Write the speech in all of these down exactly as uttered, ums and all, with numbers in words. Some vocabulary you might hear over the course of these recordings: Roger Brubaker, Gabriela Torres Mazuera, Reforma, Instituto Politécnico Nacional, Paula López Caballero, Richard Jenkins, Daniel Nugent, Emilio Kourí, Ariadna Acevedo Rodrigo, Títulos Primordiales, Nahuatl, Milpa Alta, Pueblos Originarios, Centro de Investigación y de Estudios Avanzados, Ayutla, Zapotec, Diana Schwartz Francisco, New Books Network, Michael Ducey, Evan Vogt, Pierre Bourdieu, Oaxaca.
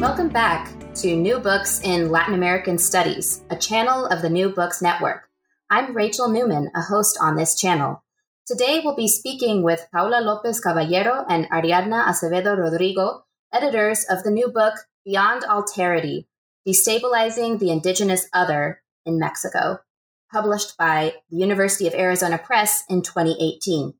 Welcome back to New Books in Latin American Studies, a channel of the New Books Network. I'm Rachel Newman, a host on this channel. Today we'll be speaking with Paula López Caballero and Ariadna Acevedo Rodrigo, editors of the new book Beyond Alterity, Destabilizing the Indigenous Other in Mexico, published by the University of Arizona Press in twenty eighteen.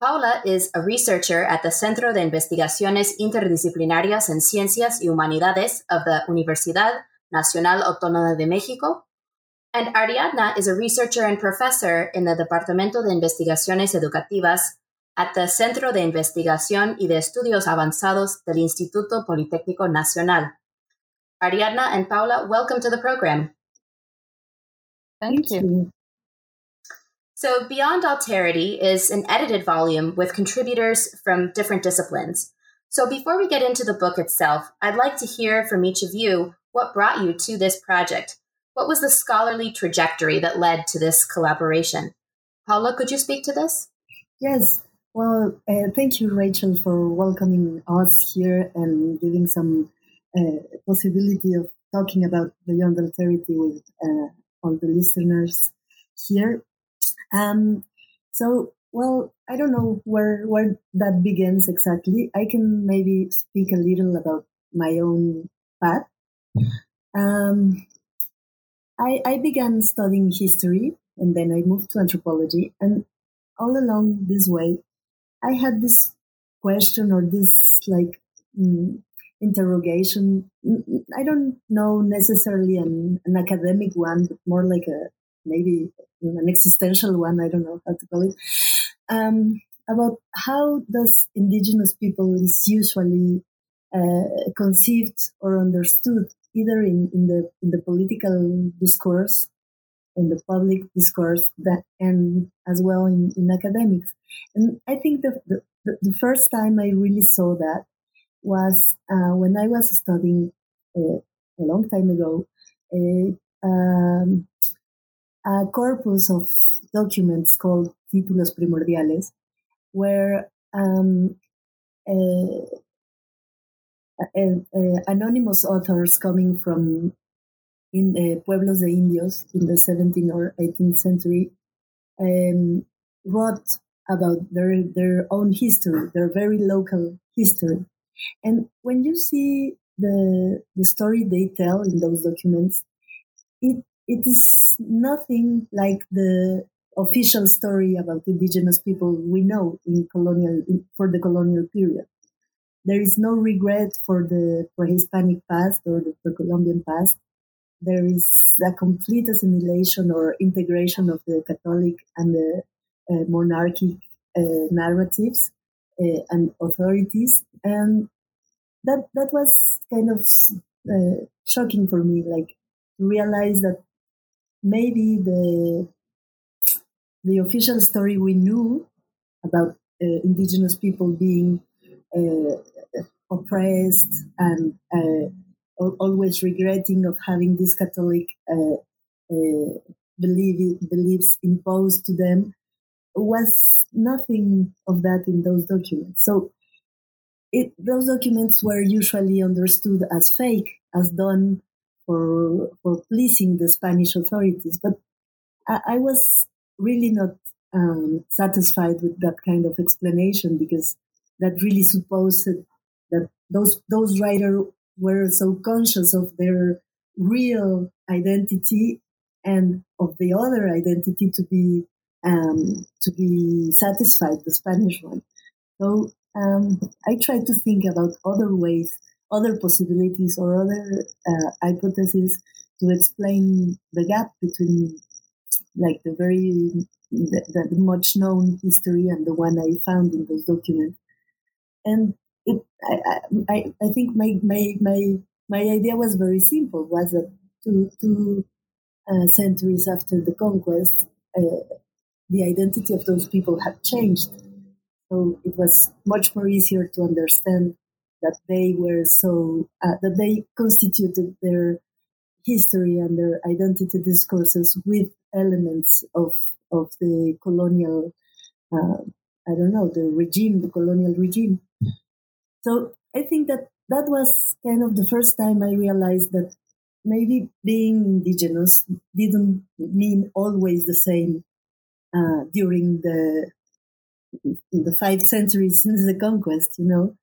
Paula is a researcher at the Centro de Investigaciones Interdisciplinarias en Ciencias y Humanidades of the Universidad Nacional Autónoma de México, and Ariadna is a researcher and professor in the Departamento de Investigaciones Educativas at the Centro de Investigación y de Estudios Avanzados del Instituto Politécnico Nacional. Ariadna and Paula, welcome to the program. Thank you. So Beyond Alterity is an edited volume with contributors from different disciplines. So before we get into the book itself, I'd like to hear from each of you what brought you to this project. What was the scholarly trajectory that led to this collaboration? Paula, could you speak to this? Yes. Well, uh, thank you, Rachel, for welcoming us here and giving some uh, possibility of talking about Beyond Alterity with uh, all the listeners here. Um, so, well, I don't know where, where that begins exactly. I can maybe speak a little about my own path. Um, I, I began studying history and then I moved to anthropology. And all along this way, I had this question or this like mm, interrogation. I don't know necessarily an, an academic one, but more like a maybe an existential one, I don't know how to call it, um, about how does indigenous people is usually uh, conceived or understood, either in, in the in the political discourse, in the public discourse, that, and as well in, in academics. And I think the, the, the first time I really saw that was uh, when I was studying uh, a long time ago, a um, a corpus of documents called Títulos Primordiales, where um, a, a, a anonymous authors coming from in the Pueblos de Indios in the seventeenth or eighteenth century um, wrote about their, their own history, their very local history. And when you see the the story they tell in those documents, it It is nothing like the official story about indigenous people we know in colonial in, for the colonial period. There is no regret for the pre-Hispanic past or the pre-Columbian past. There is a complete assimilation or integration of the Catholic and the uh, monarchic uh, narratives uh, and authorities, and that that was kind of uh, shocking for me, like to realize that maybe the the official story we knew about uh, indigenous people being uh, oppressed and uh, always regretting of having these Catholic uh, uh, belief, beliefs imposed to them was nothing of that in those documents. So it, those documents were usually understood as fake, as done For, for pleasing the Spanish authorities. But I, I was really not um, satisfied with that kind of explanation, because that really supposed that those those writers were so conscious of their real identity and of the other identity to be um, to be satisfied, the Spanish one. So um, I tried to think about other ways, other possibilities or other uh, hypotheses to explain the gap between like the very the, the much known history and the one I found in those documents. And it, I, I, I think my, my, my, my idea was very simple, was that two, two uh, centuries after the conquest, uh, the identity of those people had changed. So it was much more easier to understand that they were so, uh, that they constituted their history and their identity discourses with elements of of the colonial, uh, I don't know, the regime, the colonial regime. So I think that that was kind of the first time I realized that maybe being indigenous didn't mean always the same uh, during the the five centuries since the conquest, you know.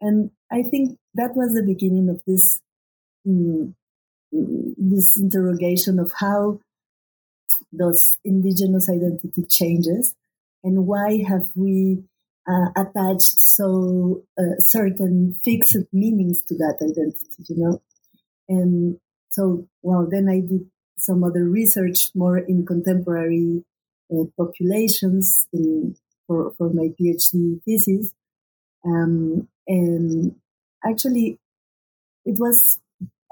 And I think that was the beginning of this um, this interrogation of how does indigenous identity changes, and why have we uh, attached so uh, certain fixed meanings to that identity, you know? And so, well, then I did some other research more in contemporary uh, populations in, for, for my PhD thesis. Um, and actually, it was,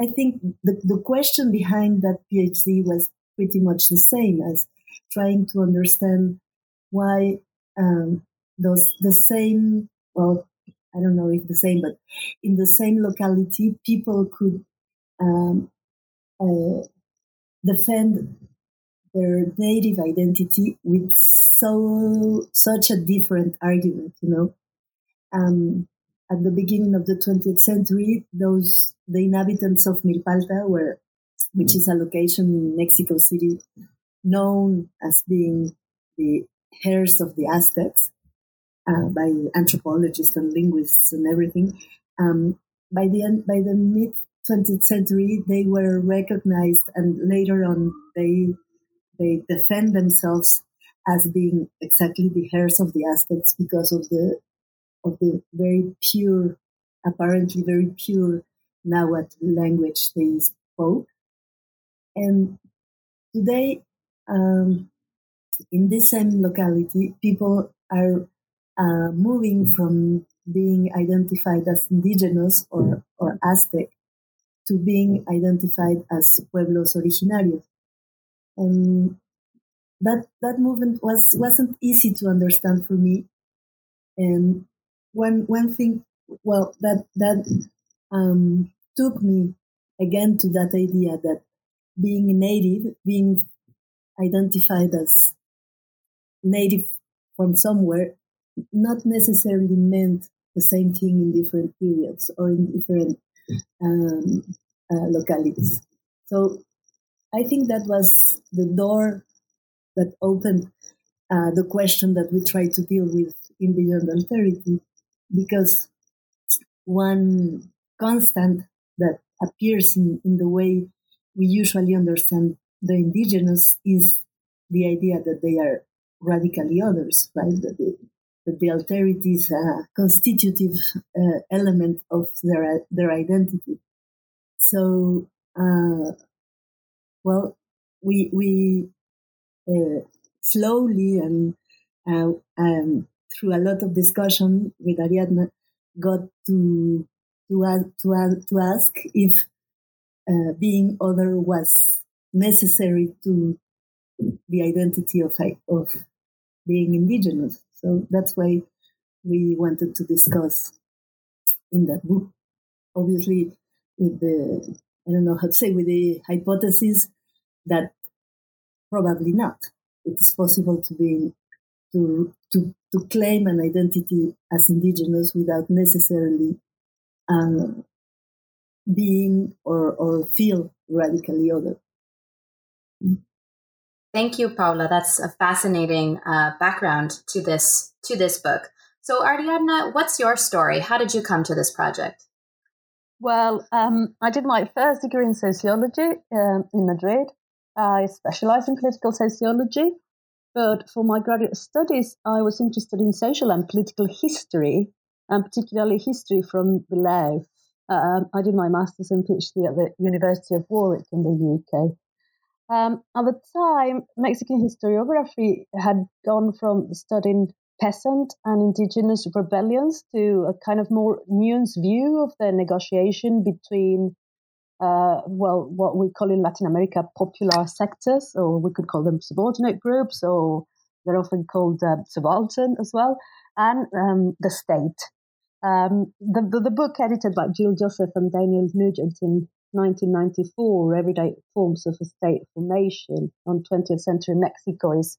I think the, the question behind that PhD was pretty much the same as trying to understand why um, those the same, well, I don't know if the same, but in the same locality, people could um, uh, defend their native identity with so such a different argument, you know. Um, at the beginning of the twentieth century, those the inhabitants of Milpa Alta were, which is a location in Mexico City known as being the heirs of the Aztecs uh, by anthropologists and linguists and everything. Um, by the end, by the mid-twentieth century, they were recognized, and later on they they defend themselves as being exactly the heirs of the Aztecs because of the of the very pure, apparently very pure Nahuatl language they spoke. And today, um, in this same locality, people are uh, moving from being identified as indigenous or, or Aztec to being identified as Pueblos Originarios. And that that movement was, wasn't easy to understand for me. And one one thing, well, that, that um, took me again to that idea that being native, being identified as native from somewhere, not necessarily meant the same thing in different periods or in different um, uh, localities. So I think that was the door that opened uh, the question that we try to deal with in Beyond Alterity, because one constant that appears in, in the way we usually understand the indigenous is the idea that they are radically others, right? That, they, that the alterity is a constitutive uh, element of their their identity. So, uh, well, we we uh, slowly and uh, um, through a lot of discussion with Ariadna got to to uh, to, uh, to ask if Uh, being other was necessary to the identity of of being indigenous. So that's why we wanted to discuss in that book. Obviously, with the, I don't know how to say, with the hypothesis that probably not. It is possible to be to to to claim an identity as indigenous without necessarily Um, being or, or feel radically other. Thank you, Paula. That's a fascinating uh, background to this to this book. So, Ariadna, what's your story? How did you come to this project? Well, um, I did my first degree in sociology um, in Madrid. I specialized in political sociology, but for my graduate studies, I was interested in social and political history, and particularly history from below. Um, I did my master's and PhD at the University of Warwick in the U K. Um, at the time, Mexican historiography had gone from studying peasant and indigenous rebellions to a kind of more nuanced view of the negotiation between, uh, well, what we call in Latin America popular sectors, or we could call them subordinate groups, or they're often called uh, subaltern as well, and um, the state. Um, the, the, the book edited by Jill Joseph and Daniel Nugent in nineteen ninety-four, Everyday Forms of State Formation on twentieth Century Mexico, is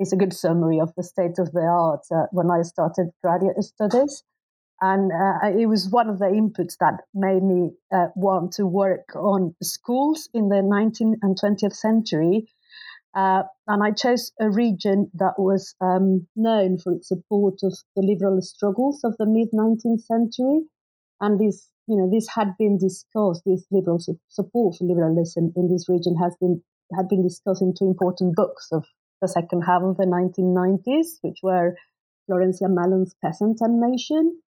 is a good summary of the state of the art uh, when I started graduate studies. And uh, it was one of the inputs that made me uh, want to work on schools in the nineteenth and twentieth century. Uh, and I chose a region that was um, known for its support of the liberal struggles of the mid-nineteenth century. And this, you know, this had been discussed, this liberal su- support for liberalism in this region has been had been discussed in two important books of the second half of the nineteen nineties, which were Florencia Mallon's Peasant and Nation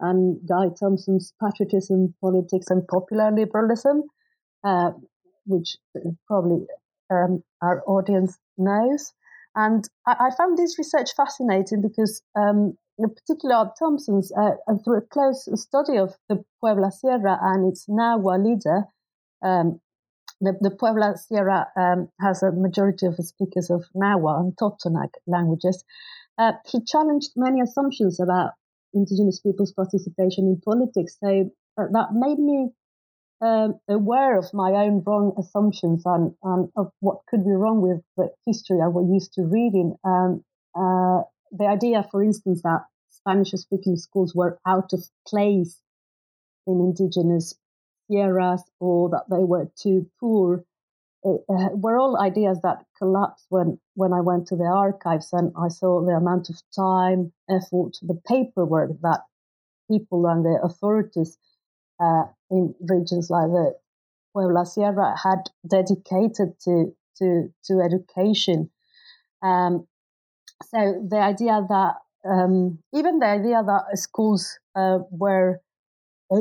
and Guy Thompson's Patriotism, Politics and Popular Liberalism, uh, which probably um, our audience knows. And I, I found this research fascinating because, um, in particular, Thompson's, uh, through a close study of the Puebla Sierra and its Nahua leader, um, The, the Puebla Sierra um, has a majority of the speakers of Nahua and Totonac languages. Uh, he challenged many assumptions about indigenous people's participation in politics, so uh, that made me um, aware of my own wrong assumptions and, and of what could be wrong with the history I was used to reading. Um, uh, the idea, for instance, that Spanish-speaking schools were out of place in indigenous Sierras, or that they were too poor, uh, were all ideas that collapsed when, when I went to the archives and I saw the amount of time, effort, the paperwork that people and the authorities uh, in regions like the Puebla Sierra had dedicated to to, to education. Um, so the idea that, um, even the idea that schools uh, were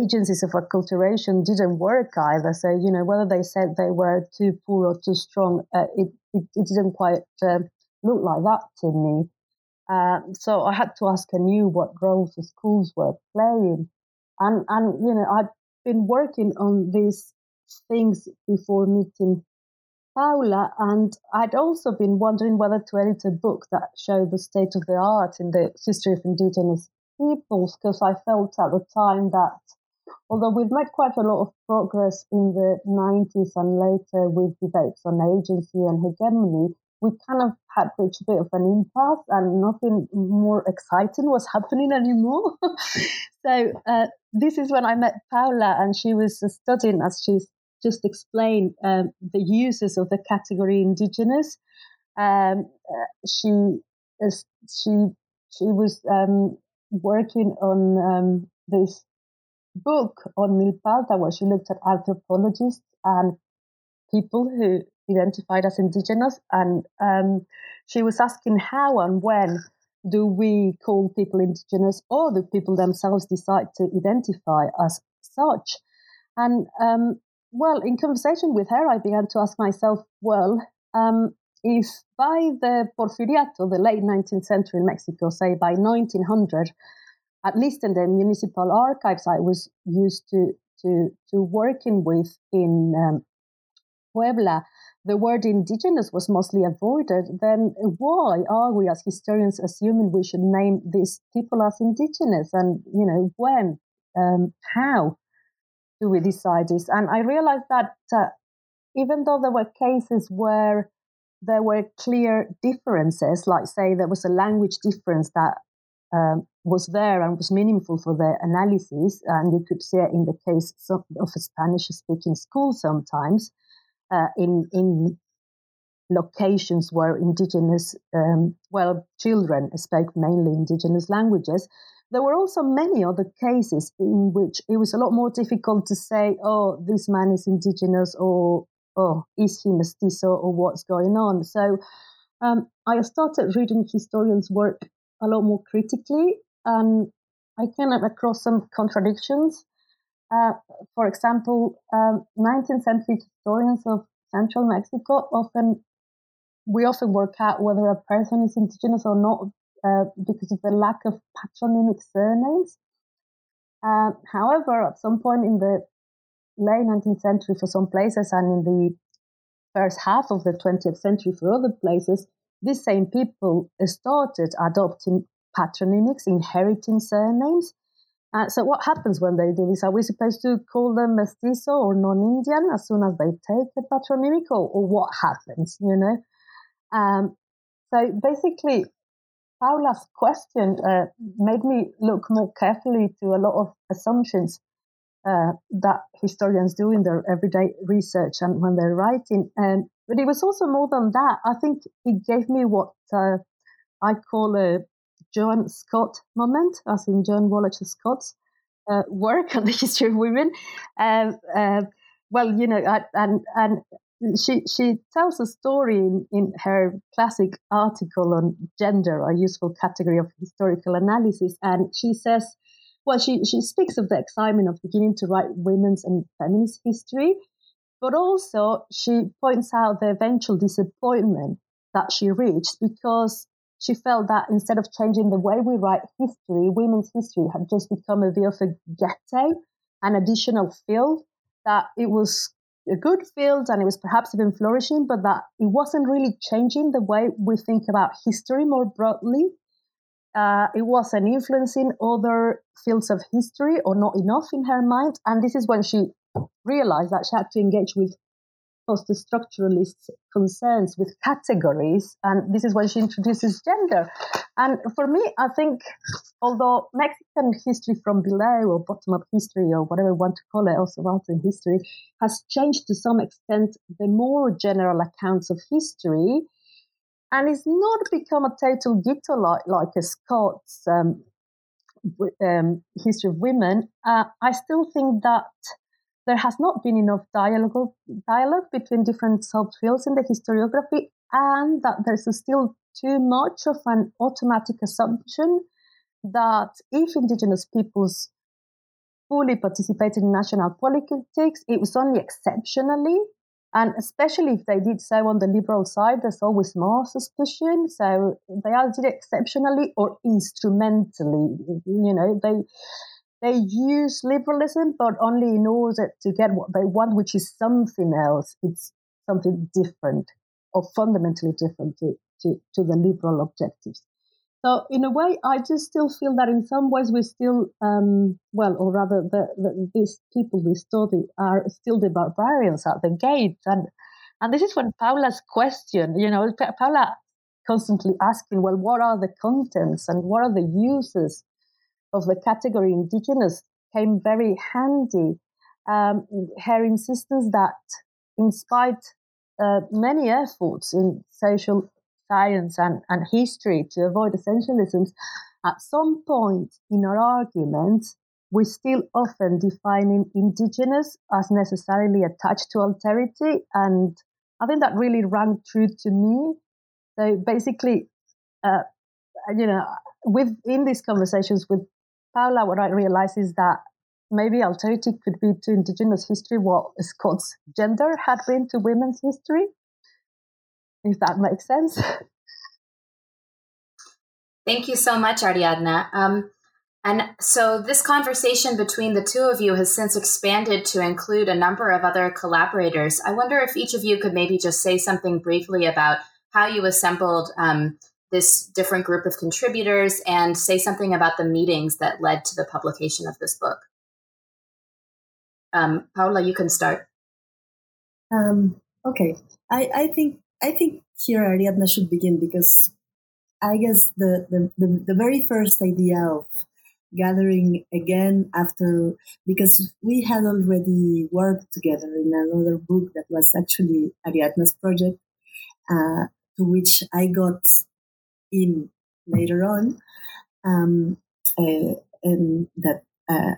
agencies of acculturation didn't work either. So, you know, whether they said they were too poor or too strong, uh, it, it, it didn't quite uh, look like that to me. Uh, so I had to ask anew what roles the schools were playing. And, and you know, I'd been working on these things before meeting Paula, and I'd also been wondering whether to edit a book that showed the state of the art in the history of indigenous peoples, because I felt at the time that although we've made quite a lot of progress in the nineties and later with debates on agency and hegemony, we kind of had reached a bit of an impasse and nothing more exciting was happening anymore. so uh, this is when I met Paula, and she was studying, as she's just explained, um, the uses of the category indigenous. Um, she, she, she was... Um, working on um, this book on Milpa Alta, where she looked at anthropologists and people who identified as indigenous, and um, she was asking how and when do we call people indigenous, or do people themselves decide to identify as such? And um, well, in conversation with her, I began to ask myself, well, um, if by the Porfiriato, the late nineteenth century in Mexico, say by nineteen hundred, at least in the municipal archives I was used to to, to working with in um, Puebla, the word indigenous was mostly avoided, then why are we as historians assuming we should name these people as indigenous? And, you know, when, um, how do we decide this? And I realized that uh, even though there were cases where there were clear differences, like, say, there was a language difference that um, was there and was meaningful for the analysis, and you could see it in the case of a Spanish-speaking school sometimes, uh, in in locations where indigenous, um, well, children spoke mainly indigenous languages. There were also many other cases in which it was a lot more difficult to say, oh, this man is indigenous, or oh, is he mestizo, or what's going on? So um, I started reading historians' work a lot more critically, and I came across some contradictions. Uh, for example, um, nineteenth century historians of central Mexico often, we often work out whether a person is indigenous or not uh, because of the lack of patronymic surnames. Uh, however, at some point in the late nineteenth century for some places and in the first half of the twentieth century for other places, these same people started adopting patronymics, inheriting surnames. Uh, so what happens when they do this? Are we supposed to call them mestizo or non-Indian as soon as they take the patronymic, or, or what happens, you know? Um, so basically, Paula's question uh, made me look more carefully to a lot of assumptions uh, that historians do in their everyday research and when they're writing. Um, but it was also more than that. I think it gave me what uh, I call a Joan Scott moment, as in Joan Wallace Scott's uh, work on the history of women. Um, uh, well, you know, I, and and she she tells a story in, in her classic article on gender, a useful category of historical analysis, and she says, well, she, she speaks of the excitement of beginning to write women's and feminist history, but also she points out the eventual disappointment that she reached because she felt that instead of changing the way we write history, women's history had just become a bit of a ghetto, an additional field, that it was a good field and it was perhaps even flourishing, but that it wasn't really changing the way we think about history more broadly. Uh, it wasn't influencing other fields of history, or not enough in her mind. And this is when she realized that she had to engage with post-structuralist concerns, with categories, and this is when she introduces gender. And for me, I think, although Mexican history from below, or bottom-up history, or whatever you want to call it, also mountain history, has changed to some extent the more general accounts of history, and it's not become a total ghetto like, like a Scott's um, um, history of women. Uh, I still think that there has not been enough dialogue, dialogue between different subfields in the historiography, and that there's still too much of an automatic assumption that if Indigenous peoples fully participated in national politics, it was only exceptionally, and especially if they did so on the liberal side, there's always more suspicion. So they either did exceptionally or instrumentally, you know, they... They use liberalism, but only in order to get what they want, which is something else. It's something different, or fundamentally different to, to, to the liberal objectives. So in a way, I just still feel that in some ways we still, um, well, or rather the, the, these people we study are still the barbarians at the gate. And, and this is when Paula's question, you know, Paula constantly asking, well, what are the contents and what are the uses of the category Indigenous, came very handy. Um, her insistence that in spite of uh, many efforts in social science and, and history to avoid essentialisms, at some point in our argument, we still often defining Indigenous as necessarily attached to alterity, and I think that really rang true to me. So basically, uh, you know, within these conversations with Paula, what I realized is that maybe alterity could be to Indigenous history what Scott's gender had been to women's history, if that makes sense. Thank you so much, Ariadna. Um, and so this conversation between the two of you has since expanded to include a number of other collaborators. I wonder if each of you could maybe just say something briefly about how you assembled um this different group of contributors, and say something about the meetings that led to the publication of this book. Um, Paula, you can start. Um, okay, I, I think I think here Ariadna should begin, because I guess the the, the the very first idea of gathering again after, because we had already worked together in another book that was actually Ariadna's project, uh, to which I got in later on, um, uh, and that uh,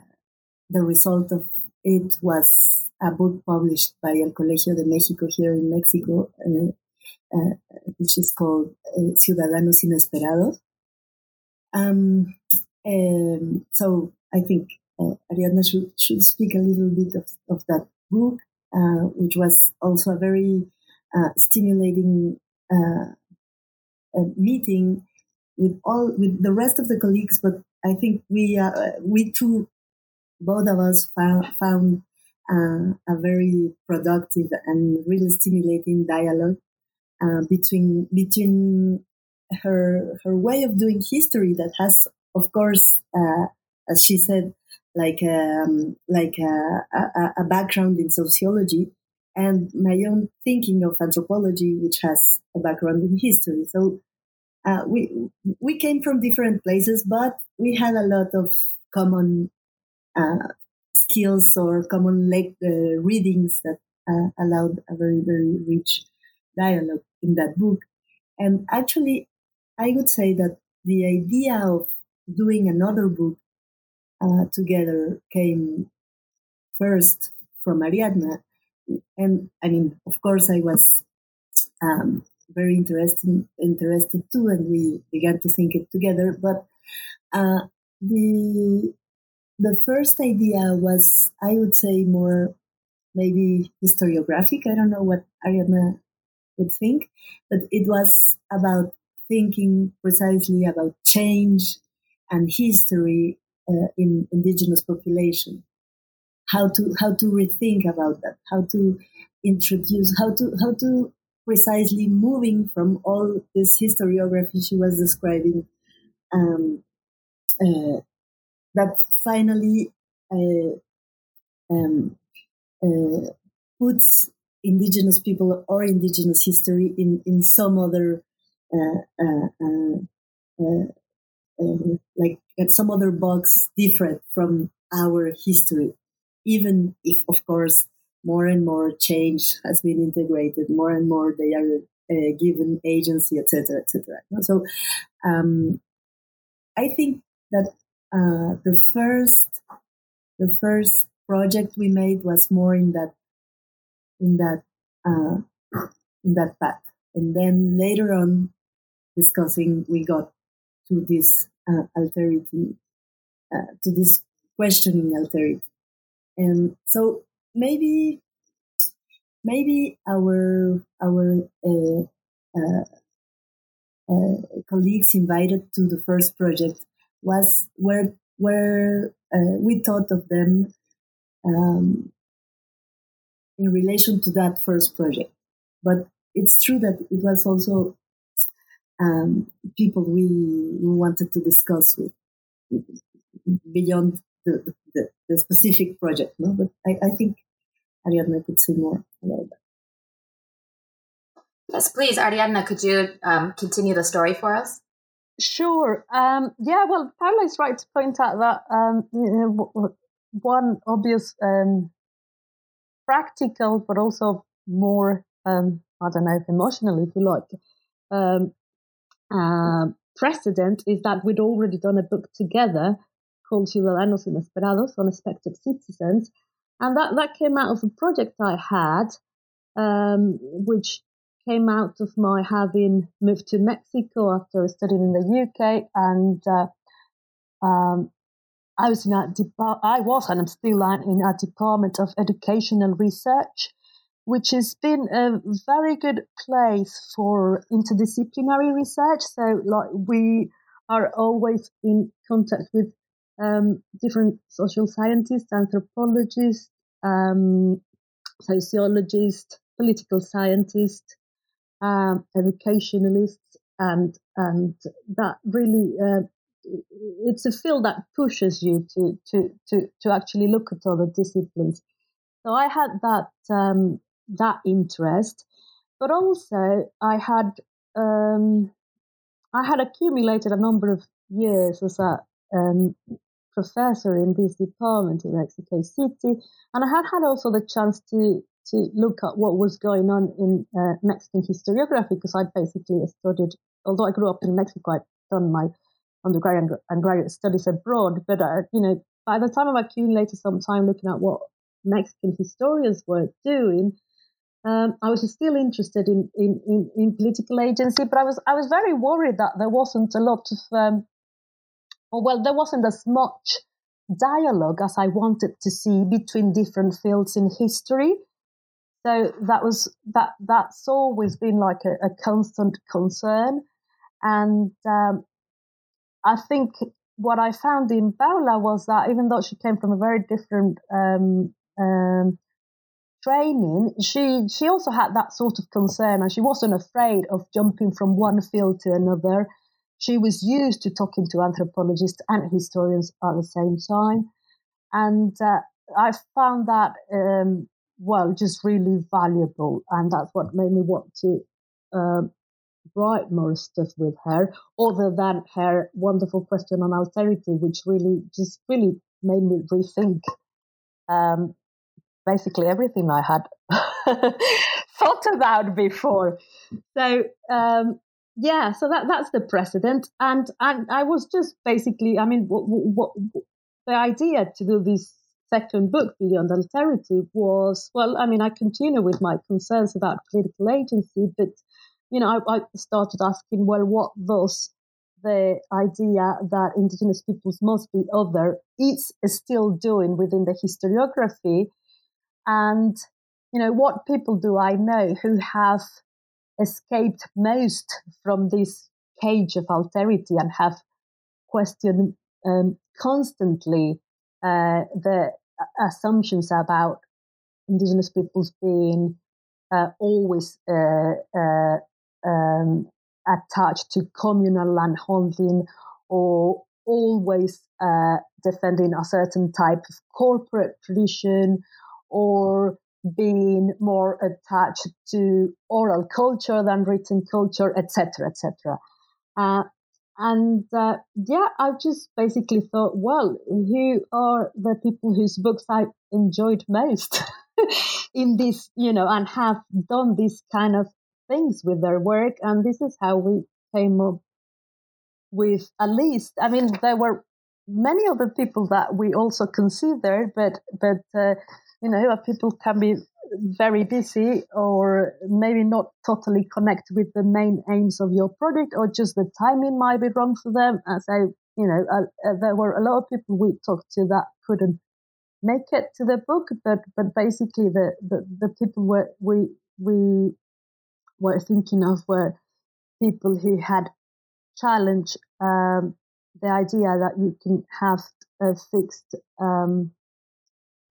the result of it was a book published by El Colegio de México here in Mexico, uh, uh, which is called uh, Ciudadanos Inesperados. Um, and so I think uh, Ariadna should, should speak a little bit of, of that book, uh, which was also a very uh, stimulating uh, A meeting with all with the rest of the colleagues, but I think we uh, we too, both of us found, found uh, a very productive and really stimulating dialogue uh, between between her her way of doing history that has, of course, uh, as she said, like um, like a, a, a background in sociology, and my own thinking of anthropology, which has a background in history. So uh, we we came from different places, but we had a lot of common uh, skills or common le- uh, readings that uh, allowed a very, very rich dialogue in that book. And actually, I would say that the idea of doing another book uh, together came first from Ariadna. And I mean, of course, I was um, very interested, interested too, and we began to think it together. But uh, the the first idea was, I would say, more maybe historiographic. I don't know what Ariadna would think, but it was about thinking precisely about change and history uh, in indigenous population. How to how to rethink about that? How to introduce? How to how to precisely moving from all this historiography she was describing, um, uh, that finally uh, um, uh, puts indigenous people or indigenous history in in some other uh, uh, uh, uh, uh, like at some other box different from our history. Even if, of course, more and more change has been integrated, more and more they are uh, given agency, et cetera, et cetera. So um, I think that uh, the first the first project we made was more in that in that uh, in that path, and then later on discussing, we got to this uh, alterity, uh, to this questioning alterity. And so maybe, maybe our our uh, uh, uh, colleagues invited to the first project was where where uh, we thought of them um, in relation to that first project. But it's true that it was also um, people we, we wanted to discuss with beyond the. The, the specific project, no? But I, I think Ariadna could say more about that. Yes, please, Ariadna, could you um, continue the story for us? Sure. Um, yeah, well, Paula is right to point out that um, you know, w- w- one obvious um, practical, but also more, um, I don't know, emotionally, if you like, um, uh, precedent is that we'd already done a book together called Ciudadanos Inesperados, Unexpected Citizens. And that, that came out of a project I had, um, which came out of my having moved to Mexico after studying in the U K. And uh, um, I was in a depart- I was, and I'm still in a department of educational research, which has been a very good place for interdisciplinary research. So like we are always in contact with Um, different social scientists, anthropologists, um, sociologists, political scientists, um, educationalists, and and that really uh, it's a field that pushes you to to to to actually look at other disciplines. So I had that um, that interest, but also I had um, I had accumulated a number of years as a um, professor in this department in Mexico City, and I had had also the chance to to look at what was going on in uh, Mexican historiography, because I basically studied, although I grew up in Mexico, I'd done my undergraduate and graduate studies abroad, but uh, you know, by the time I've accumulated some time looking at what Mexican historians were doing, um, I was still interested in, in, in, in political agency, but I was I was very worried that there wasn't a lot of um, well, there wasn't as much dialogue as I wanted to see between different fields in history. So that was that. That's always been like a, a constant concern, and um, I think what I found in Paula was that even though she came from a very different um, um, training, she she also had that sort of concern, and she wasn't afraid of jumping from one field to another. She was used to talking to anthropologists and historians at the same time. And uh, I found that, um, well, just really valuable. And that's what made me want to um, write more stuff with her, other than her wonderful question on alterity, which really just really made me rethink um, basically everything I had thought about before. So, um Yeah, so that that's the precedent, and and I was just basically, I mean, what, what, what, the idea to do this second book, Beyond Alterity, was, well, I mean, I continue with my concerns about political agency, but you know, I, I started asking, well, what was the idea that Indigenous peoples must be other? It's still doing within the historiography, and you know, what people do I know who have escaped most from this cage of alterity and have questioned um, constantly uh, the assumptions about Indigenous peoples being uh, always uh, uh, um, attached to communal land holding, or always uh, defending a certain type of corporate tradition, or being more attached to oral culture than written culture, et cetera, et cetera. Uh, and uh, yeah, I just basically thought, well, who are the people whose books I enjoyed most in this, you know, and have done these kind of things with their work? And this is how we came up with a list. I mean, there were many other people that we also considered, but but uh, you know, people can be very busy, or maybe not totally connect with the main aims of your project, or just the timing might be wrong for them. And so, you know, uh, uh, there were a lot of people we talked to that couldn't make it to the book, but but basically the the, the people were, we we were thinking of were people who had challenged um, the idea that you can have a fixed um,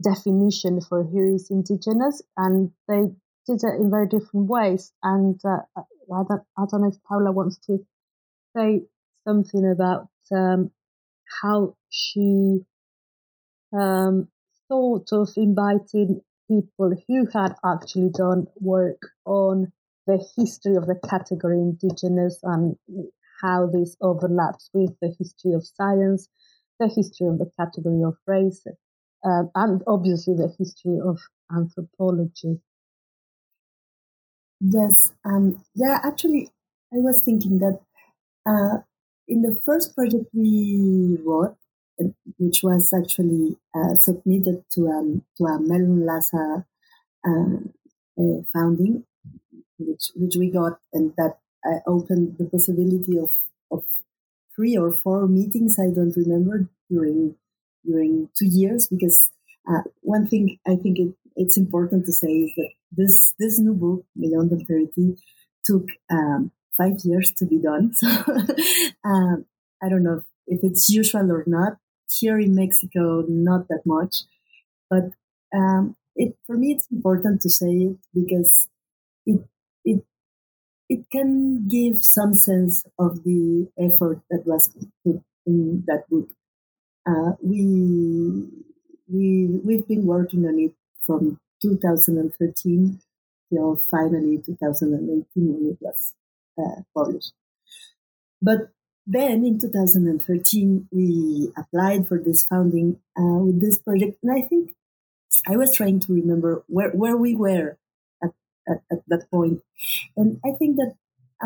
definition for who is Indigenous, and they did it in very different ways. And uh, I, don't, I don't know if Paula wants to say something about um, how she um, thought of inviting people who had actually done work on the history of the category Indigenous, and how this overlaps with the history of science, the history of the category of race, um, and obviously the history of anthropology. Yes, um, yeah, actually, I was thinking that uh, in the first project we wrote, which was actually uh, submitted to um, to a Melun Lhasa uh, uh, founding, which which we got, and that I opened the possibility of, of three or four meetings, I don't remember, during during two years. Because uh, one thing I think it, it's important to say is that this this new book, Beyond Alterity, took um, five years to be done. So um, I don't know if it's usual or not. Here in Mexico, not that much. But um, it for me, it's important to say it because it it. It can give some sense of the effort that was put in that book. Uh, we we we've been working on it from two thousand thirteen till finally two thousand eighteen when it was uh, published. But then in two thousand thirteen we applied for this funding uh, with this project, and I think I was trying to remember where, where we were At, at that point. And I think that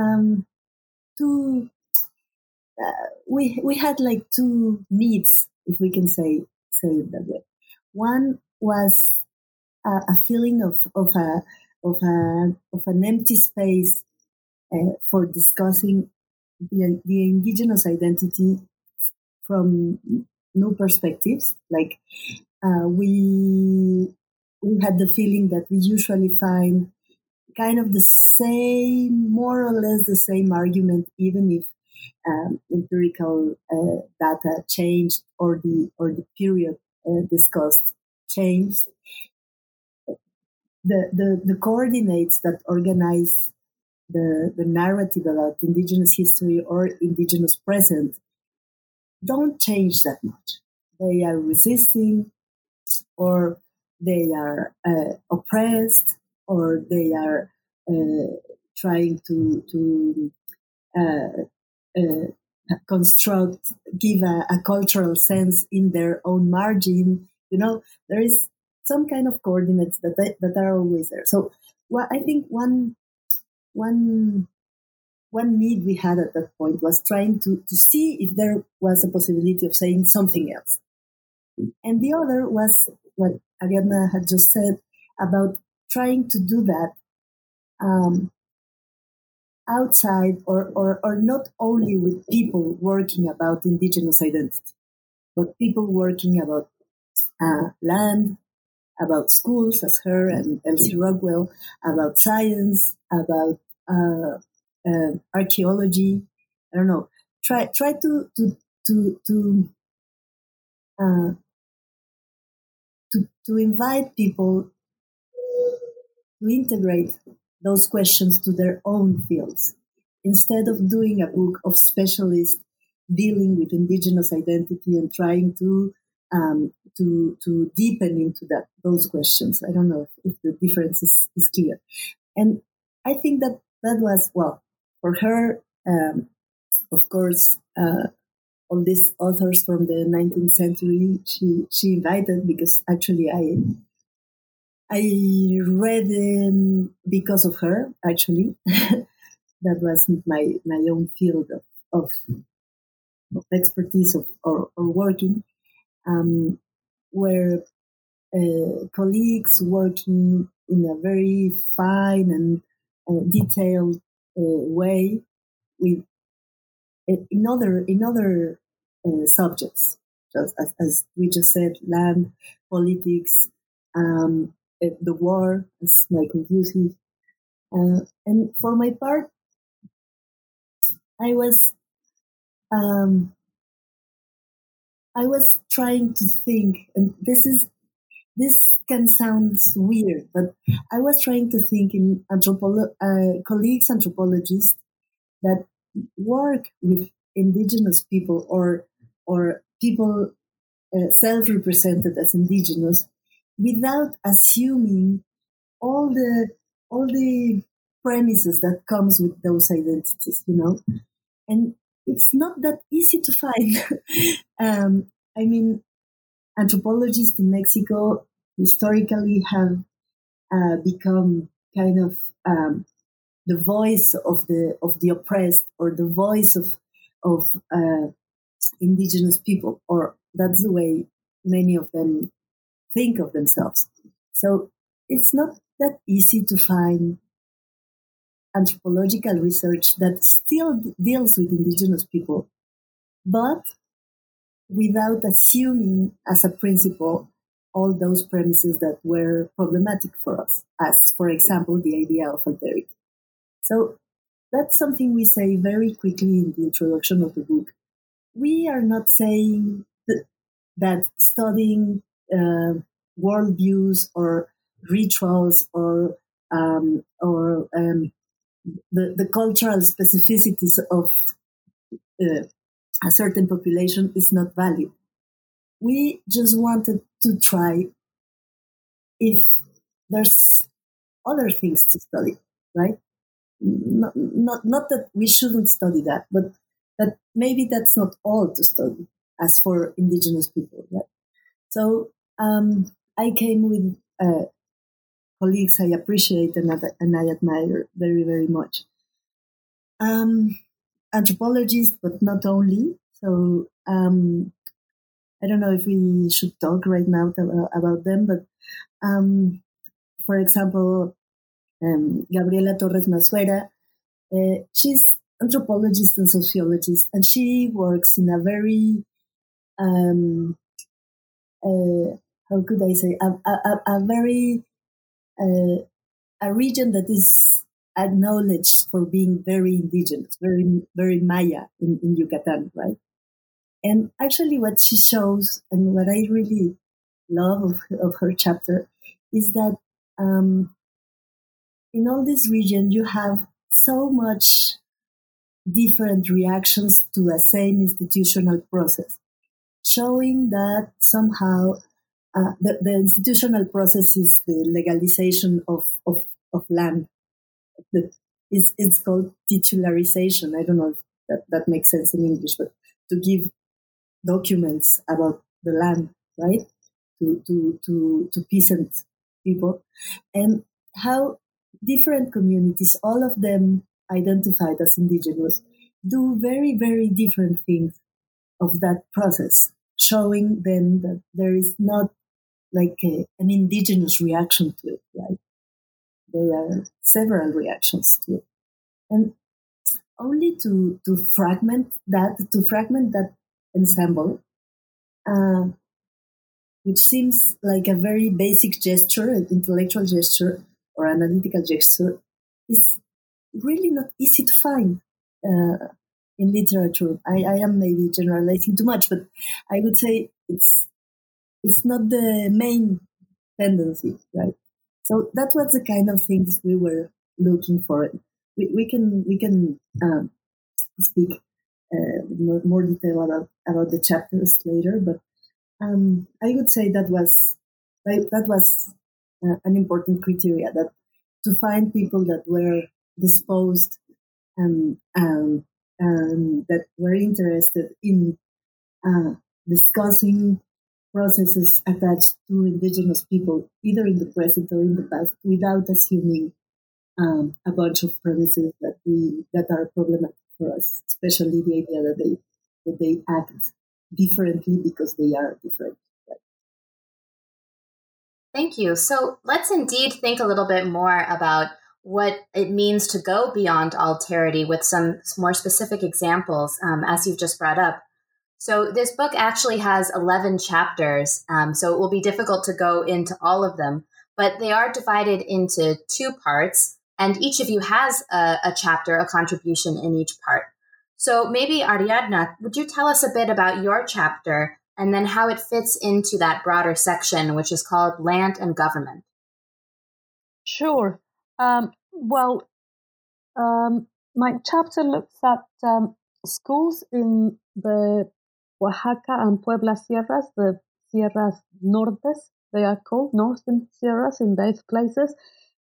um, two uh, we we had like two needs, if we can say say it that way. One was uh, a feeling of of a of a of an empty space uh, for discussing the, the Indigenous identity from new perspectives. Like uh, we we had the feeling that we usually find kind of the same, more or less the same argument, even if um, empirical uh, data changed or the or the period uh, discussed changed. The, the, the coordinates that organize the, the narrative about indigenous history or indigenous present don't change that much. They are resisting, or they are uh, oppressed, or they are uh, trying to to uh, uh, construct, give a, a cultural sense in their own margin. You know, there is some kind of coordinates that they, that are always there. So, well, I think one one one need we had at that point was trying to, to see if there was a possibility of saying something else. And the other was what Ariadna had just said about trying to do that um, outside or, or, or not only with people working about indigenous identity, but people working about uh, land, about schools, as her and Elsie Rockwell, about science, about uh, uh, archaeology. I don't know. Try try to to to to uh, to, to invite people to integrate those questions to their own fields, instead of doing a book of specialists dealing with indigenous identity and trying to um, to to deepen into that those questions. I don't know if the difference is, is clear. And I think that that was, well, for her, um, of course, uh, all these authors from the nineteenth century she, she invited, because actually I... I read them because of her, actually. That wasn't my, my own field of, of, of expertise of, or, or working, um, where uh, colleagues working in a very fine and uh, detailed uh, way with uh, in other, in other uh, subjects, just as, as we just said, land, politics, um, the war, as Michael uses. Uh, and for my part, I was, um, I was trying to think, and this is, this can sound weird, but I was trying to think in anthropo- uh, colleagues, anthropologists that work with indigenous people or, or people uh, self-represented as indigenous, without assuming all the all the premises that comes with those identities, you know, and it's not that easy to find. um, I mean, anthropologists in Mexico historically have uh, become kind of um, the voice of the of the oppressed, or the voice of of uh, indigenous people, or that's the way many of them think of themselves. So it's not that easy to find anthropological research that still d- deals with indigenous people, but without assuming as a principle all those premises that were problematic for us, as, for example, the idea of alterity. So that's something we say very quickly in the introduction of the book. We are not saying th- that studying Uh, worldviews or rituals or um, or um, the, the cultural specificities of uh, a certain population is not valid. We just wanted to try if there's other things to study, right? Not, not, not that we shouldn't study that, but that maybe that's not all to study as for indigenous people, right? So Um, I came with uh, colleagues I appreciate and, and I admire very, very much. Um, anthropologists, but not only. So um, I don't know if we should talk right now to, uh, about them, but um, for example, um, Gabriela Torres Mazuera, uh, she's anthropologist and sociologist, and she works in a very... Um, uh, How could I say, a, a, a very, uh, a region that is acknowledged for being very indigenous, very, very Maya in, in Yucatan, right? And actually what she shows, and what I really love of her, of her chapter, is that um, in all this region, you have so much different reactions to a same institutional process, showing that somehow uh, the, the institutional process is the legalization of, of, of land. The, it's, it's called titularization. I don't know if that, that makes sense in English, but to give documents about the land, right, to to to, to peasant people, and how different communities, all of them identified as indigenous, do very, very different things of that process, showing then that there is not like a, an indigenous reaction to it, right? There are several reactions to it. And only to, to fragment that, to fragment that ensemble, uh, which seems like a very basic gesture, an intellectual gesture or analytical gesture, is really not easy to find uh, in literature. I, I am maybe generalizing too much, but I would say it's it's not the main tendency, right? So that was the kind of things we were looking for. We, we can we can um, speak uh, more, more detail about, about the chapters later, but um, I would say that was that was uh, an important criteria, that to find people that were disposed and um, um, um, that were interested in uh, discussing processes attached to indigenous people, either in the present or in the past, without assuming um, a bunch of premises that we that are problematic for us, especially the idea that they that they act differently because they are different. Thank you. So let's indeed think a little bit more about what it means to go beyond alterity with some more specific examples, um, as you've just brought up. So this book actually has eleven chapters, um, so it will be difficult to go into all of them, but they are divided into two parts, and each of you has a, a chapter, a contribution in each part. So maybe Ariadna, would you tell us a bit about your chapter and then how it fits into that broader section, which is called Land and Government? Sure. Um, well, um, my chapter looks at um, schools in the Oaxaca and Puebla Sierras, the Sierras Nortes, they are called Northern Sierras in both places,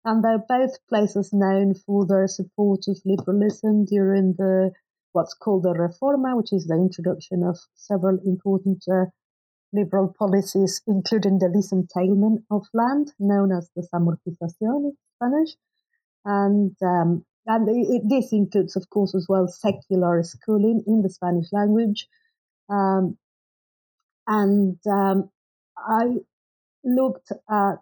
and they're both places known for their support of liberalism during the what's called the Reforma, which is the introduction of several important uh, liberal policies, including the disentailment of land, known as the desamortización in Spanish. And um, and it, it, this includes, of course, as well, secular schooling in the Spanish language. Um, and um, I looked at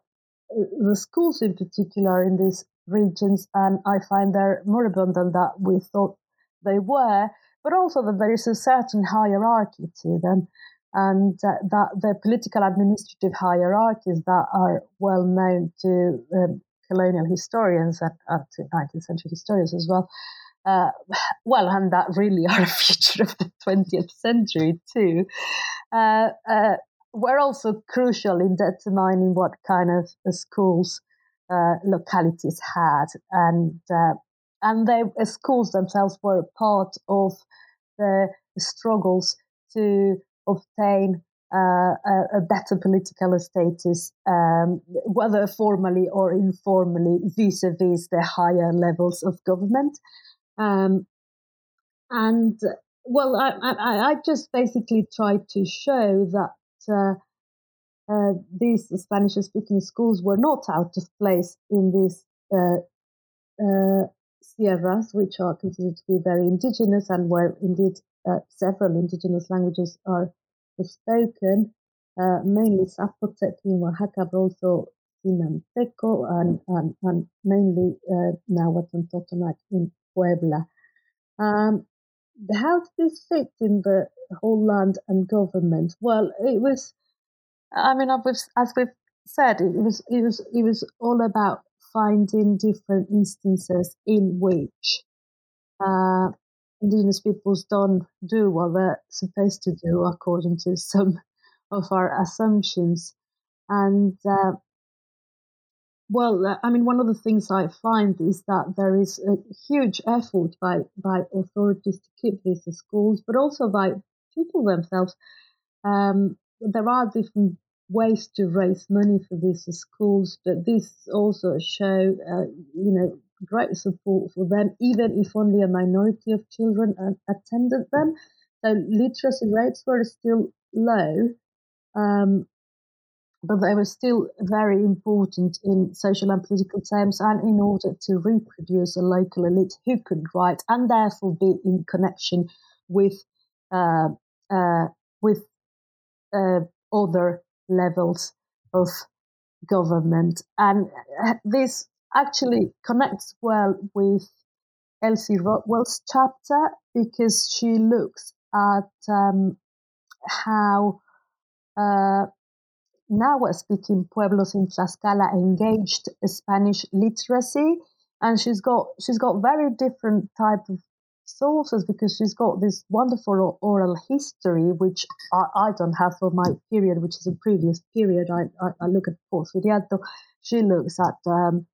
the schools in particular in these regions, and I find they're more abundant than we thought they were, but also that there is a certain hierarchy to them, and uh, that the political administrative hierarchies that are well known to um, colonial historians and, and to nineteenth century historians as well, uh, well, and that really are a feature of the twentieth century too, uh, uh, were also crucial in determining what kind of uh, schools uh, localities had, and uh, and the uh, schools themselves were part of the struggles to obtain uh, a, a better political status, um, whether formally or informally, vis-a-vis the higher levels of government. Um, and, well, I, I, I just basically tried to show that uh, uh, these Spanish-speaking schools were not out of place in these uh, uh Sierras, which are considered to be very indigenous and where indeed uh, several indigenous languages are spoken, uh, mainly Zapotec in Oaxaca, but also Sinanteco and, and, and mainly uh, Nahuatl and Totonac in Puebla. Um, how did this fit in the whole land and government? Well, it was, I mean, as we've said, it was, it was, it was all about finding different instances in which uh, Indigenous peoples don't do what they're supposed to do according to some of our assumptions. And, uh, well, I mean, one of the things I find is that there is a huge effort by, by authorities to keep these schools, but also by people themselves. Um, there are different ways to raise money for these schools, but these also show, uh, you know, great support for them, even if only a minority of children attended them. So literacy rates were still low, um, but they were still very important in social and political terms, and in order to reproduce a local elite who could write and therefore be in connection with uh, uh, with uh, other levels of government. And this actually connects well with Elsie Rockwell's chapter, because she looks at um, how uh, Nahua-speaking pueblos in Tlaxcala engaged Spanish literacy, and she's got she's got very different type of sources, because she's got this wonderful oral history, which I, I don't have for my period, which is a previous period. I, I, I look at Porfiriato. She looks at um,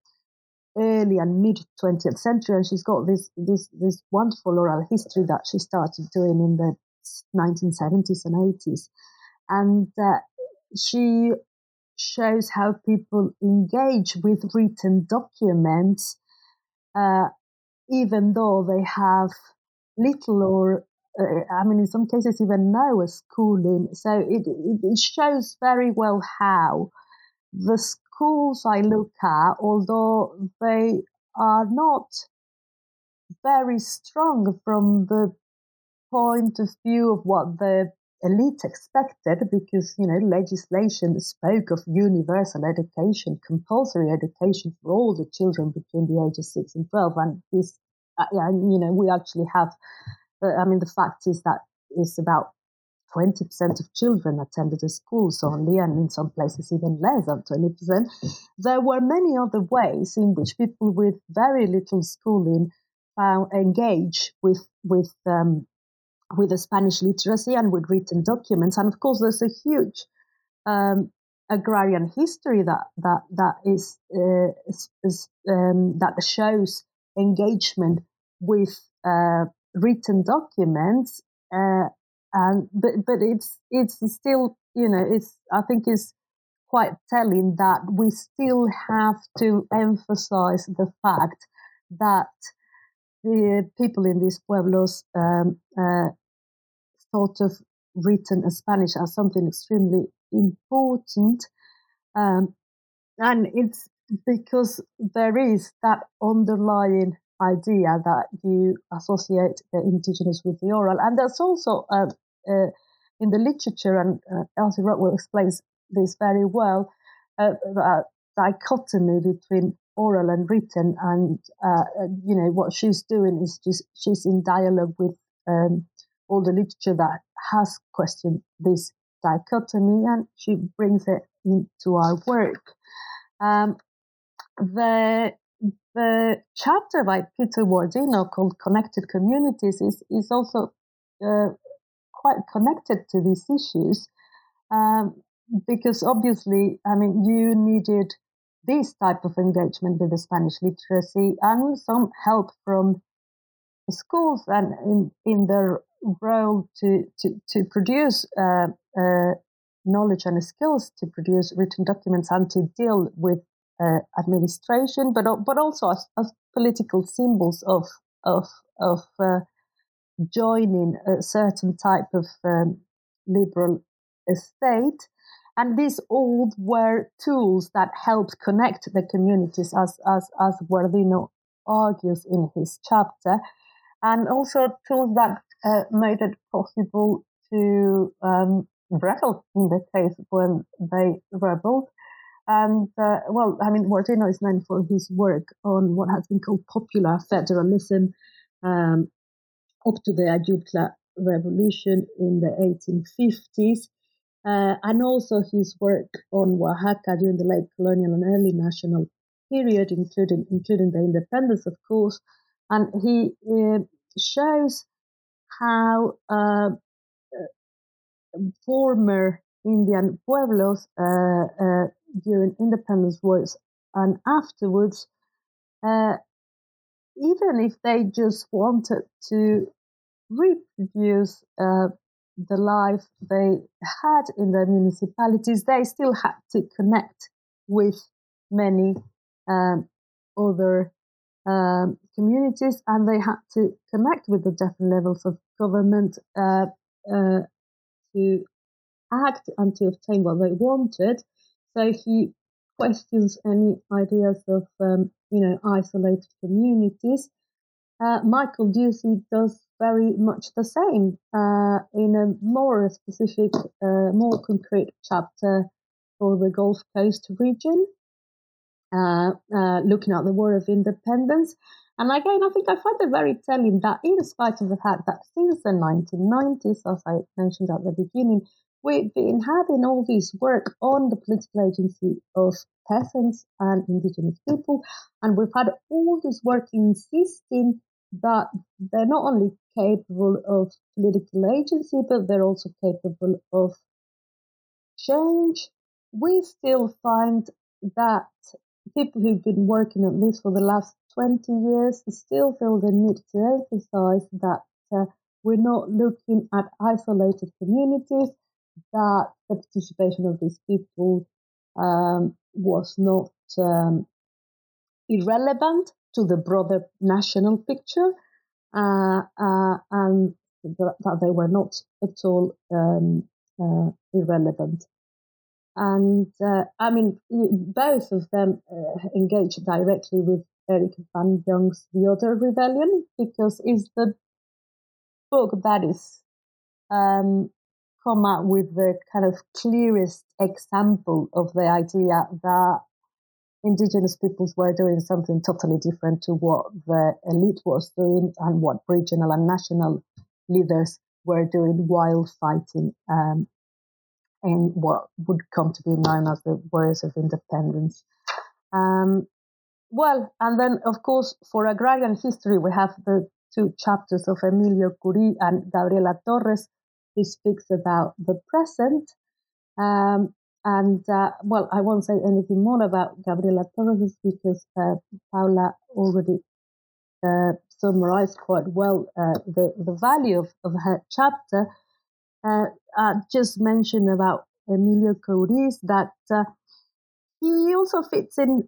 early and mid twentieth century, and she's got this this this wonderful oral history that she started doing in the nineteen seventies and eighties, and uh, she shows how people engage with written documents, uh, even though they have little or, uh, I mean, in some cases, even no schooling. So it, it shows very well how the schools I look at, although they are not very strong from the point of view of what the elite expected, because, you know, legislation spoke of universal education, compulsory education for all the children between the ages six and twelve, and this, uh, you know, we actually have, uh, I mean, the fact is that it's about twenty percent of children attended the schools only, and in some places even less than twenty percent. There were many other ways in which people with very little schooling uh, engage with, with, um, with the Spanish literacy and with written documents. And of course, there's a huge um, agrarian history that that that is, uh, is um, that shows engagement with uh, written documents. Uh, and but but it's it's still, you know, it's I think it's quite telling that we still have to emphasize the fact that the people in these pueblos um, uh, thought of written Spanish as something extremely important. Um, and it's because there is that underlying idea that you associate the indigenous with the oral. And that's also uh, uh, in the literature, and uh, Elsie Rockwell explains this very well, uh, that dichotomy between oral and written. And, uh, you know, what she's doing is just she's in dialogue with um, all the literature that has questioned this dichotomy, and she brings it into our work. Um, the the chapter by Peter Wardino called Connected Communities is, is also uh, quite connected to these issues, um, because obviously, I mean, you needed this type of engagement with the Spanish literacy and some help from schools and in, in their role to, to, to produce uh, uh, knowledge and skills, to produce written documents and to deal with uh, administration, but but also as, as political symbols of of of uh, joining a certain type of um, liberal state. And these all were tools that helped connect the communities, as as as Guardino argues in his chapter, and also tools that uh, made it possible to um, rebel in the case when they rebelled. And uh, well, I mean, Guardino is known for his work on what has been called popular federalism um, up to the Ayutla Revolution in the eighteen fifties. Uh, and also his work on Oaxaca during the late colonial and early national period, including including the independence, of course, and he uh, shows how uh, former Indian pueblos uh, uh, during independence wars and afterwards, uh, even if they just wanted to reproduce uh, the life they had in their municipalities, they still had to connect with many um, other um, communities, and they had to connect with the different levels of government uh, uh, to act and to obtain what they wanted. So he questions any ideas of um, you know isolated communities. Uh, Michael Ducey does very much the same uh, in a more specific, uh, more concrete chapter for the Gulf Coast region, uh, uh, looking at the War of Independence. And again, I think I find it very telling that in spite of the fact that since the nineteen nineties, as I mentioned at the beginning, we've been having all this work on the political agency of peasants and indigenous people, and we've had all this work insisting that they're not only capable of political agency, but they're also capable of change. We still find that people who've been working at this for the last twenty years still feel the need to emphasize that uh, we're not looking at isolated communities, that the participation of these people um, was not um, irrelevant to the broader national picture, uh, uh, and th- that they were not at all um, uh, irrelevant. And uh, I mean, both of them uh, engage directly with Eric Van Young's The Other Rebellion, because it's the book that is um, come up with the kind of clearest example of the idea that indigenous peoples were doing something totally different to what the elite was doing and what regional and national leaders were doing while fighting um, in what would come to be known as the Wars of Independence. Um, well, and then, of course, for agrarian history, we have the two chapters of Emilio Kourí and Gabriela Torres, who speaks about the present. Um, and, uh, well, I won't say anything more about Gabriela Torres because uh, Paula already uh, summarized quite well uh, the, the value of, of her chapter. Uh, I just mentioned about Emilio Kourí that uh, he also fits in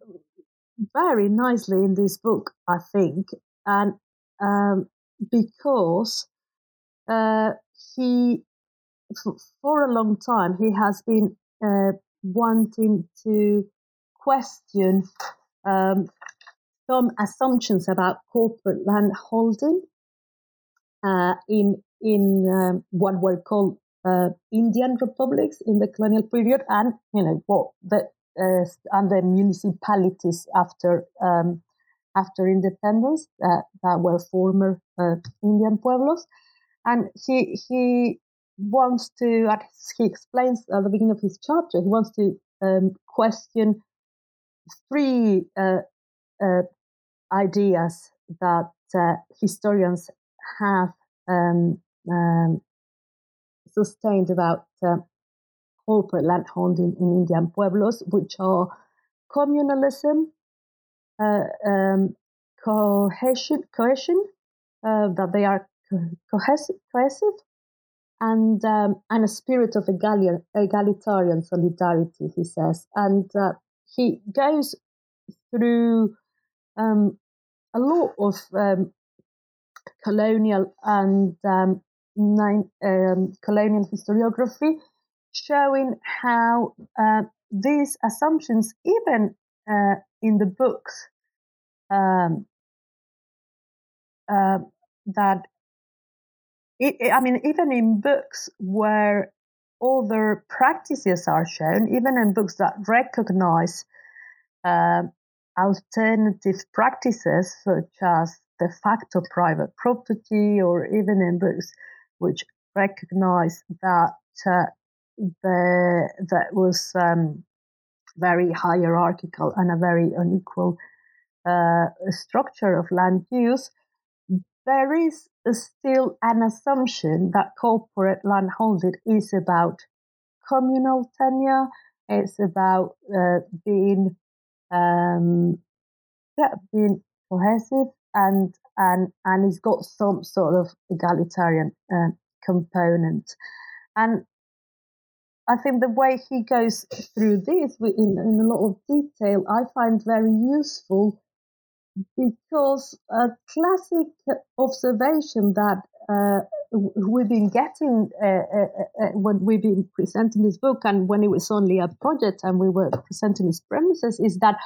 very nicely in this book, I think, and um, because uh, He, for a long time, he has been uh, wanting to question um, some assumptions about corporate land holding uh, in in um, what were called uh, Indian republics in the colonial period, and you know what the uh, and the municipalities after um, after independence uh, that were former uh, Indian pueblos. And he he wants to, as he explains at the beginning of his chapter, he wants to um, question three uh, uh, ideas that uh, historians have um, um, sustained about uh, corporate landholding in Indian pueblos, which are communalism, uh, um, cohesion, cohesion uh, that they are cohesive, cohesive, and um, and a spirit of egalitarian solidarity, he says, and uh, he goes through um, a lot of um, colonial and um, nine, um, colonial historiography, showing how uh, these assumptions, even uh, in the books um, uh, that. I mean, even in books where other practices are shown, even in books that recognize uh, alternative practices such as de facto private property, or even in books which recognize that uh, there, that was um, very hierarchical and a very unequal uh, structure of land use, there is still an assumption that corporate landholding is about communal tenure. It's about uh, being, um, yeah, being cohesive, and and and it's got some sort of egalitarian uh, component. And I think the way he goes through this in, in a lot of detail, I find very useful, because a classic observation that uh, we've been getting uh, uh, uh, when we've been presenting this book, and when it was only a project and we were presenting its premises, is that,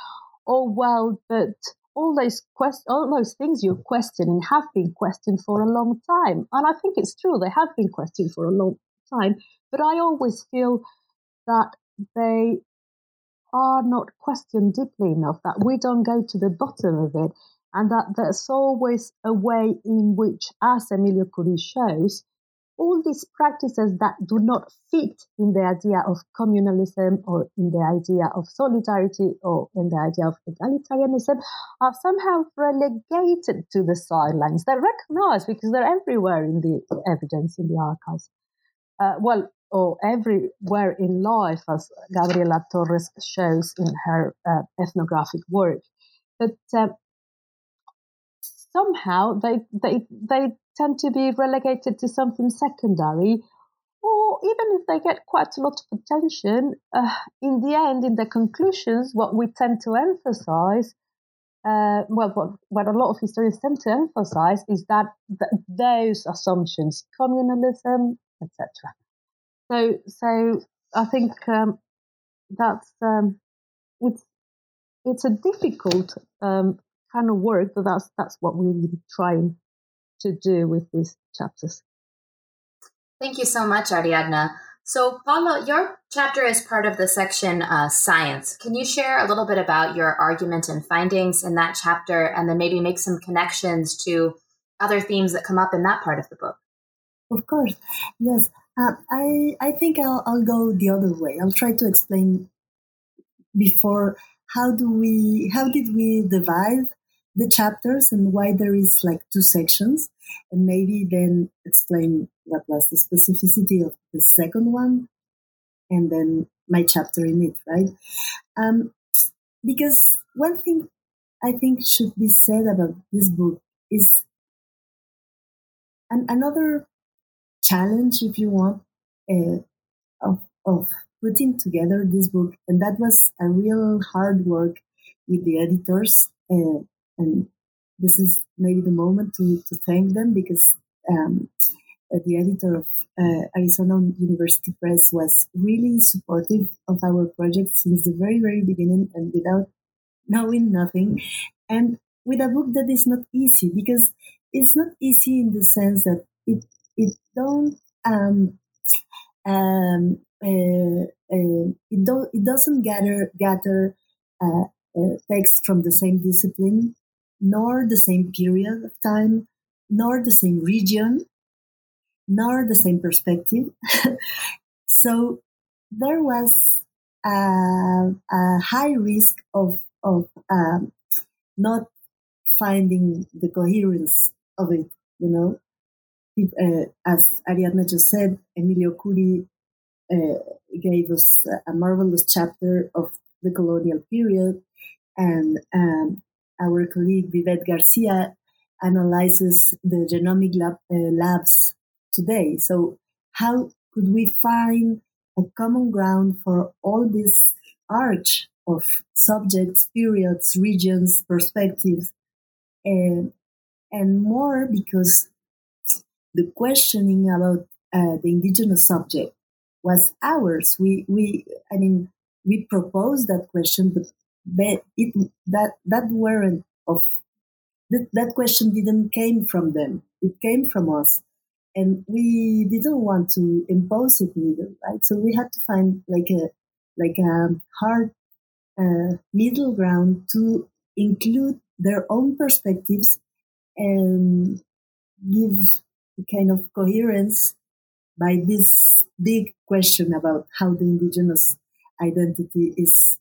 oh, well, but all those, quest- all those things you're questioning have been questioned for a long time. And I think it's true, they have been questioned for a long time, but I always feel that they are not questioned deeply enough, that we don't go to the bottom of it, and that there's always a way in which, as Emilio Kourí shows, all these practices that do not fit in the idea of communalism or in the idea of solidarity or in the idea of egalitarianism are somehow relegated to the sidelines. They're recognized because they're everywhere in the evidence, in the archives. Uh, well, or everywhere in life, as Gabriela Torres shows in her uh, ethnographic work. But uh, somehow they, they they tend to be relegated to something secondary, or even if they get quite a lot of attention, uh, in the end, in the conclusions, what we tend to emphasize, uh, well, what, what a lot of historians tend to emphasize is that th- those assumptions, communalism, et cetera. So, so I think um, that's um, it's it's a difficult um, kind of work, but that's that's what we're trying to do with these chapters. Thank you so much, Ariadna. So, Paula, your chapter is part of the section uh, Science. Can you share a little bit about your argument and findings in that chapter, and then maybe make some connections to other themes that come up in that part of the book? Of course, yes. Uh, I I think I'll, I'll go the other way. I'll try to explain before how do we how did we divide the chapters and why there is like two sections, and maybe then explain what was the specificity of the second one, and then my chapter in it, right? Um, because one thing I think should be said about this book is an, another. challenge, if you want, uh, of, of putting together this book, and that was a real hard work with the editors, uh, and this is maybe the moment to, to thank them, because um, the editor of uh, Arizona University Press was really supportive of our project since the very, very beginning, and without knowing nothing, and with a book that is not easy, because it's not easy in the sense that it It don't. Um, um, uh, uh, it don't. It doesn't gather gather uh, uh, texts from the same discipline, nor the same period of time, nor the same region, nor the same perspective. So there was a, a high risk of of um, not finding the coherence of it, you know. Uh, as Ariadna just said, Emilio Kourí uh, gave us a marvelous chapter of the colonial period, and um, our colleague Vivette Garcia analyzes the genomic lab, uh, labs today. So how could we find a common ground for all this arch of subjects, periods, regions, perspectives, uh, and more, because the questioning about uh, the indigenous subject was ours. We, we, I mean, we proposed that question, but that it, that that weren't of that, that question didn't came from them. It came from us, and we didn't want to impose it neither, right? So we had to find like a like a hard uh, middle ground to include their own perspectives and give kind of coherence by this big question about how the indigenous identity is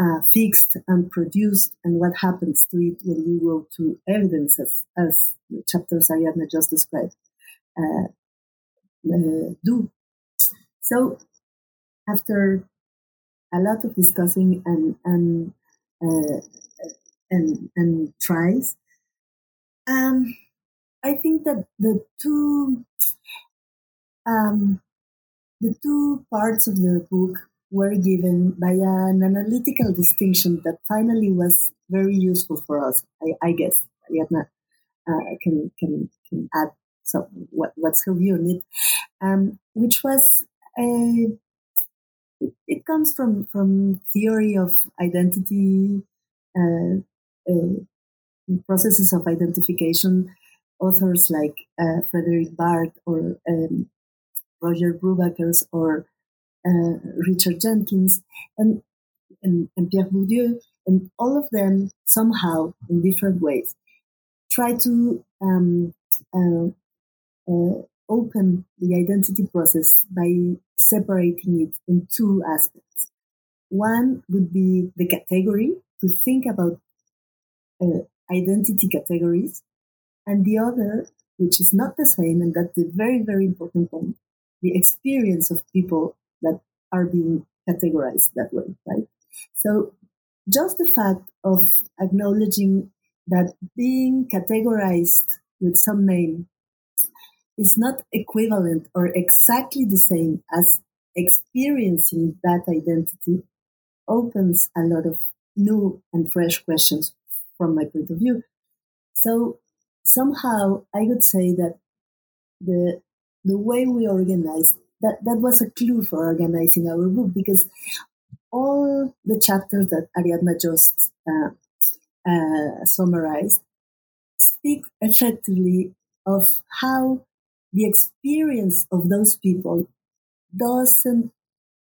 uh, fixed and produced, and what happens to it when you go to evidence, as, as the chapters Ariadna just described uh, uh, do. So after a lot of discussing and and uh, and, and tries, um, I think that the two um, the two parts of the book were given by an analytical distinction that finally was very useful for us. I, I guess Ariadna uh, can can can add so what what's her view on it, um, which was a. It comes from, from theory of identity, uh, uh, processes of identification, authors like uh, Frederick Barth or um, Roger Brubaker or uh, Richard Jenkins and, and, and Pierre Bourdieu, and all of them somehow, in different ways, try to um, uh, uh, open the identity process by separating it in two aspects. One would be the category, to think about uh, identity categories, and the other, which is not the same, and that's the very, very important one, the experience of people that are being categorized that way, right? So just the fact of acknowledging that being categorized with some name is not equivalent or exactly the same as experiencing that identity opens a lot of new and fresh questions from my point of view. So somehow I would say that the the way we organized, that, that was a clue for organizing our book, because all the chapters that Ariadna just uh, uh, summarized speak effectively of how the experience of those people doesn't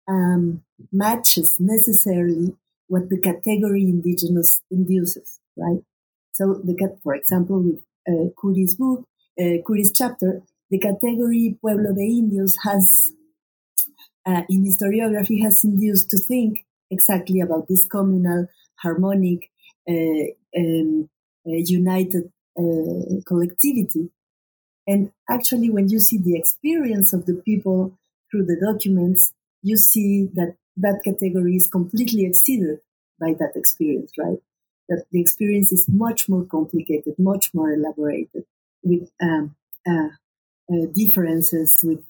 um, matches necessarily what the category indigenous induces, right? So, the cat, for example, with uh, Kourí's book, uh, Kourí's chapter, the category Pueblo de Indios has, uh, in historiography, has induced to think exactly about this communal, harmonic, uh, um, uh, united uh, collectivity. And actually, when you see the experience of the people through the documents, you see that that category is completely exceeded by that experience, right? That the experience is much more complicated, much more elaborated, with um, uh, uh, differences, with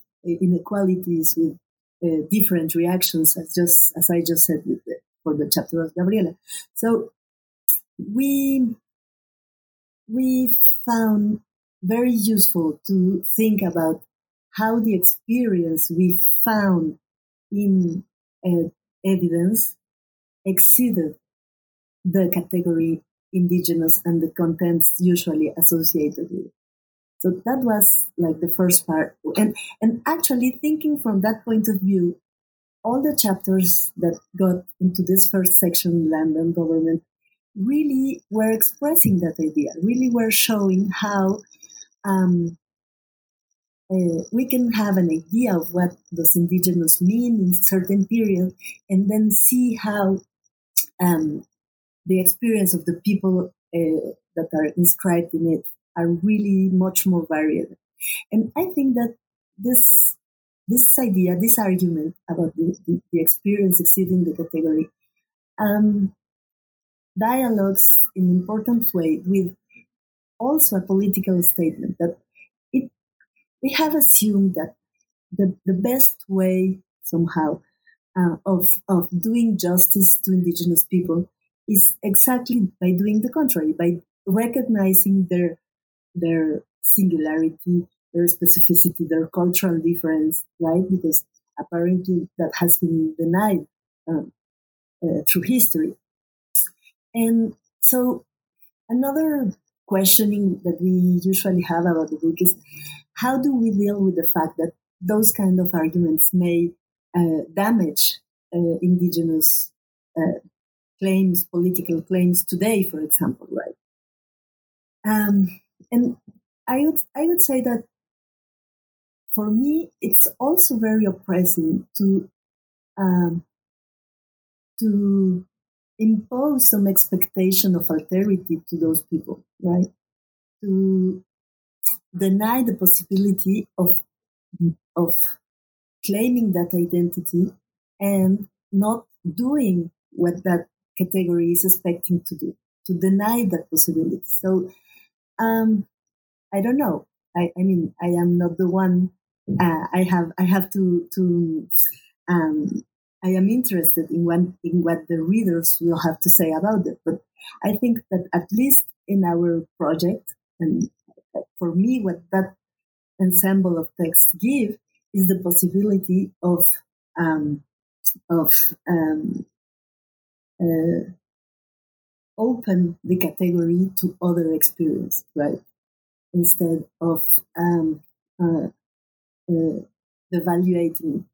inequalities, with uh, different reactions, as just as I just said with the, for the chapter of Gabriela. So we we found very useful to think about how the experience we found in uh, evidence exceeded the category indigenous and the contents usually associated with it. So that was like the first part. And, and actually thinking from that point of view, all the chapters that got into this first section, Land and Government, really were expressing that idea, really were showing how Um, uh, we can have an idea of what those indigenous mean in certain period, and then see how um, the experience of the people uh, that are inscribed in it are really much more varied. And I think that this this idea, this argument about the, the, the experience exceeding the category, um, dialogues in an important way with also a political statement that it we have assumed that the, the best way somehow uh, of of doing justice to indigenous people is exactly by doing the contrary, by recognizing their their singularity, their specificity, their cultural difference, right? Because apparently that has been denied um, uh, through history. And so another questioning that we usually have about the book is how do we deal with the fact that those kind of arguments may uh, damage uh, indigenous uh, claims, political claims today, for example, right? Um, and I would I would say that for me it's also very oppressive to um, to impose some expectation of alterity to those people, right? To deny the possibility of of claiming that identity and not doing what that category is expecting to do, to deny that possibility. So, um, I don't know. I, I mean, I am not the one. Uh, I have I have to to. Um, I am interested in what in what the readers will have to say about it, but I think that at least in our project, and for me, what that ensemble of texts give is the possibility of um, of um, uh, open the category to other experience, right? Instead of um, uh, uh, evaluating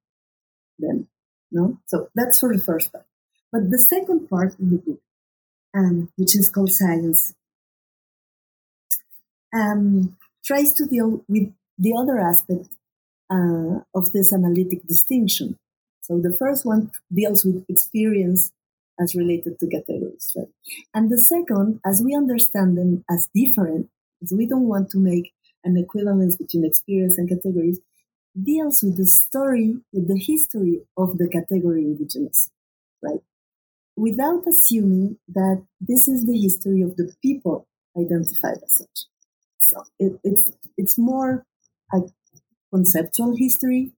them. No, so that's for the first part. But the second part of the book, um, which is called Science, um, tries to deal with the other aspect uh, of this analytic distinction. So the first one deals with experience as related to categories, right? And the second, as we understand them as different, because we don't want to make an equivalence between experience and categories, deals with the story, with the history of the category indigenous, right? Without assuming that this is the history of the people identified as such. So it, it's it's more a conceptual history,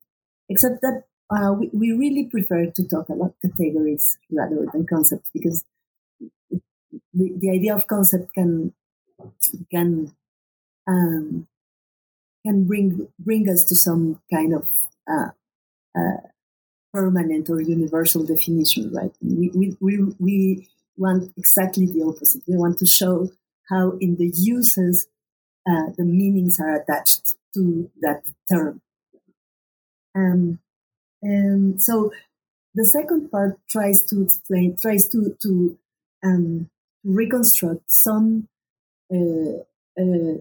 except that uh, we, we really prefer to talk about categories rather than concepts, because the, the idea of concept can can um, can bring bring us to some kind of uh, uh, permanent or universal definition, right? We, we we we want exactly the opposite. We want to show how in the uses uh, the meanings are attached to that term. Um, and so the second part tries to explain, tries to to um, reconstruct some uh, uh,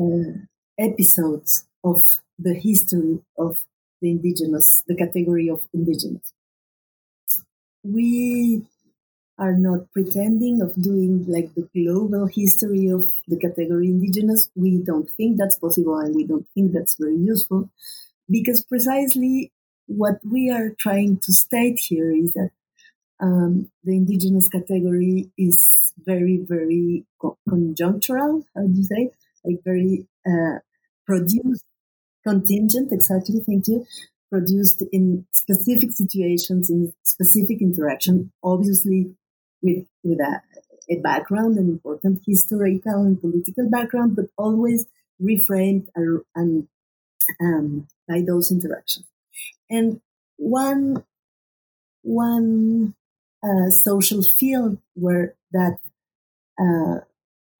uh, episodes of the history of the indigenous, the category of indigenous. We are not pretending of doing like the global history of the category indigenous. We don't think that's possible, and we don't think that's very useful, because precisely what we are trying to state here is that um, the indigenous category is very, very co- conjunctural, how do you say? Like very uh, produced, contingent, exactly, thank you, produced in specific situations, in specific interaction, obviously with with a, a background, an important historical and political background, but always reframed and, and um, by those interactions. And one one uh, social field where that uh,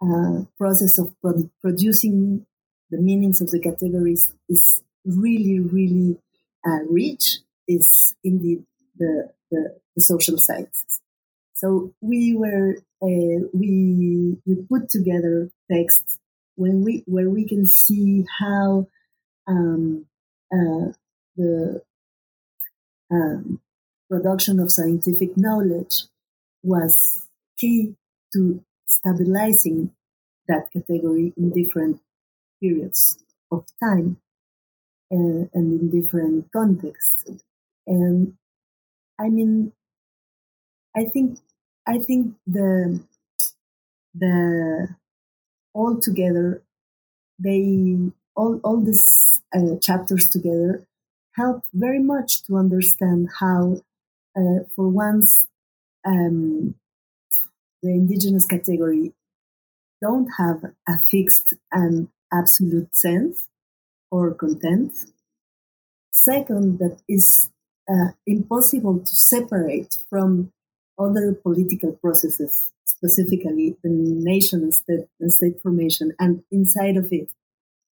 uh, process of produ- producing the meanings of the categories is really, really uh, rich, is indeed the, the, the social sciences. So we were uh, we we put together texts when we where we can see how um, uh, the um, production of scientific knowledge was key to stabilizing that category in different periods of time and, and in different contexts. And I mean, I think I think the the all together they all all these uh, chapters together help very much to understand how, uh, for once, um, the indigenous category don't have a fixed and absolute sense or content. Second, that is uh, impossible to separate from other political processes, specifically the nation and state, and state formation, and inside of it,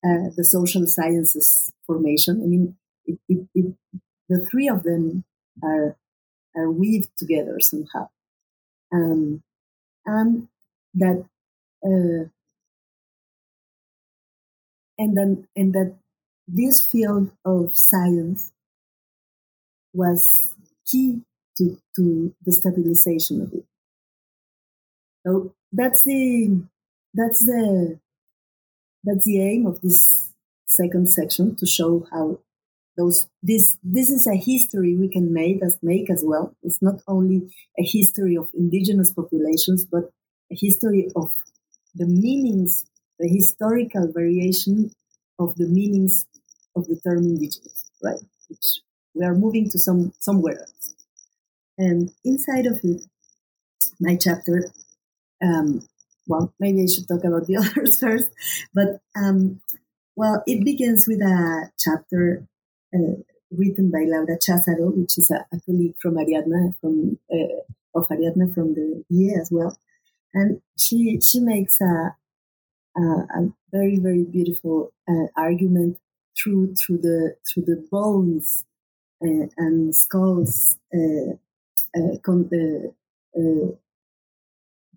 uh, the social sciences formation. I mean, it, it, it, the three of them are are weaved together somehow, um, and that. Uh, And then, and that this field of science was key to, to the stabilization of it. So that's the that's the that's the aim of this second section, to show how those this this is a history we can make as make as well. It's not only a history of indigenous populations, but a history of the meanings, the historical variation of the meanings of the term indigenous, right? Which we are moving to some somewhere else. And inside of it, my chapter, um, well, maybe I should talk about the others first, but, um, well, it begins with a chapter uh, written by Laura Chazaro, which is a, a colleague from Ariadna, from uh, of Ariadna from the D E as well. And she she makes a a, a very, very beautiful uh, argument through through the through the bones uh, and skulls uh, uh, con- uh, uh,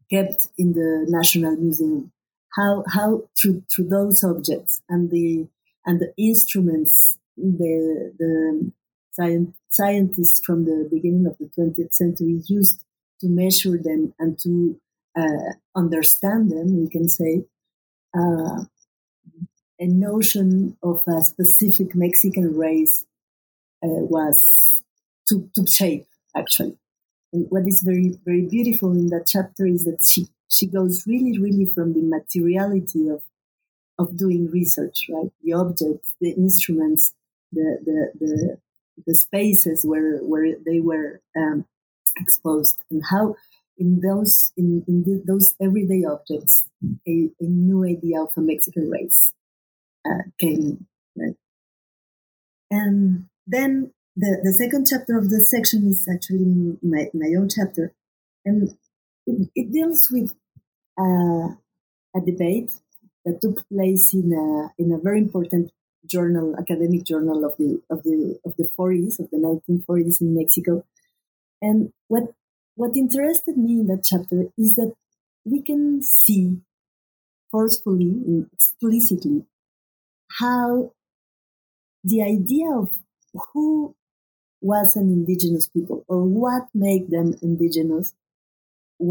kept in the National Museum. How how through through those objects and the and the instruments the the sci- scientists from the beginning of the twentieth century used to measure them and to Uh, understand them, we can say, uh, a notion of a specific Mexican race uh, was took, took shape, actually. And what is very, very beautiful in that chapter is that she, she goes really, really from the materiality of of doing research, right? The objects, the instruments, the the the, the spaces where where they were um, exposed, and how. In those in, in the, those everyday objects, a, a new idea of a Mexican race uh, came in. Right? And then the, the second chapter of the section is actually my, my own chapter, and it, it deals with uh, a debate that took place in a in a very important journal, academic journal of the of the of the forties, of the nineteen forties in Mexico, and what. What interested me in that chapter is that we can see forcefully and explicitly how the idea of who was an indigenous people or what made them indigenous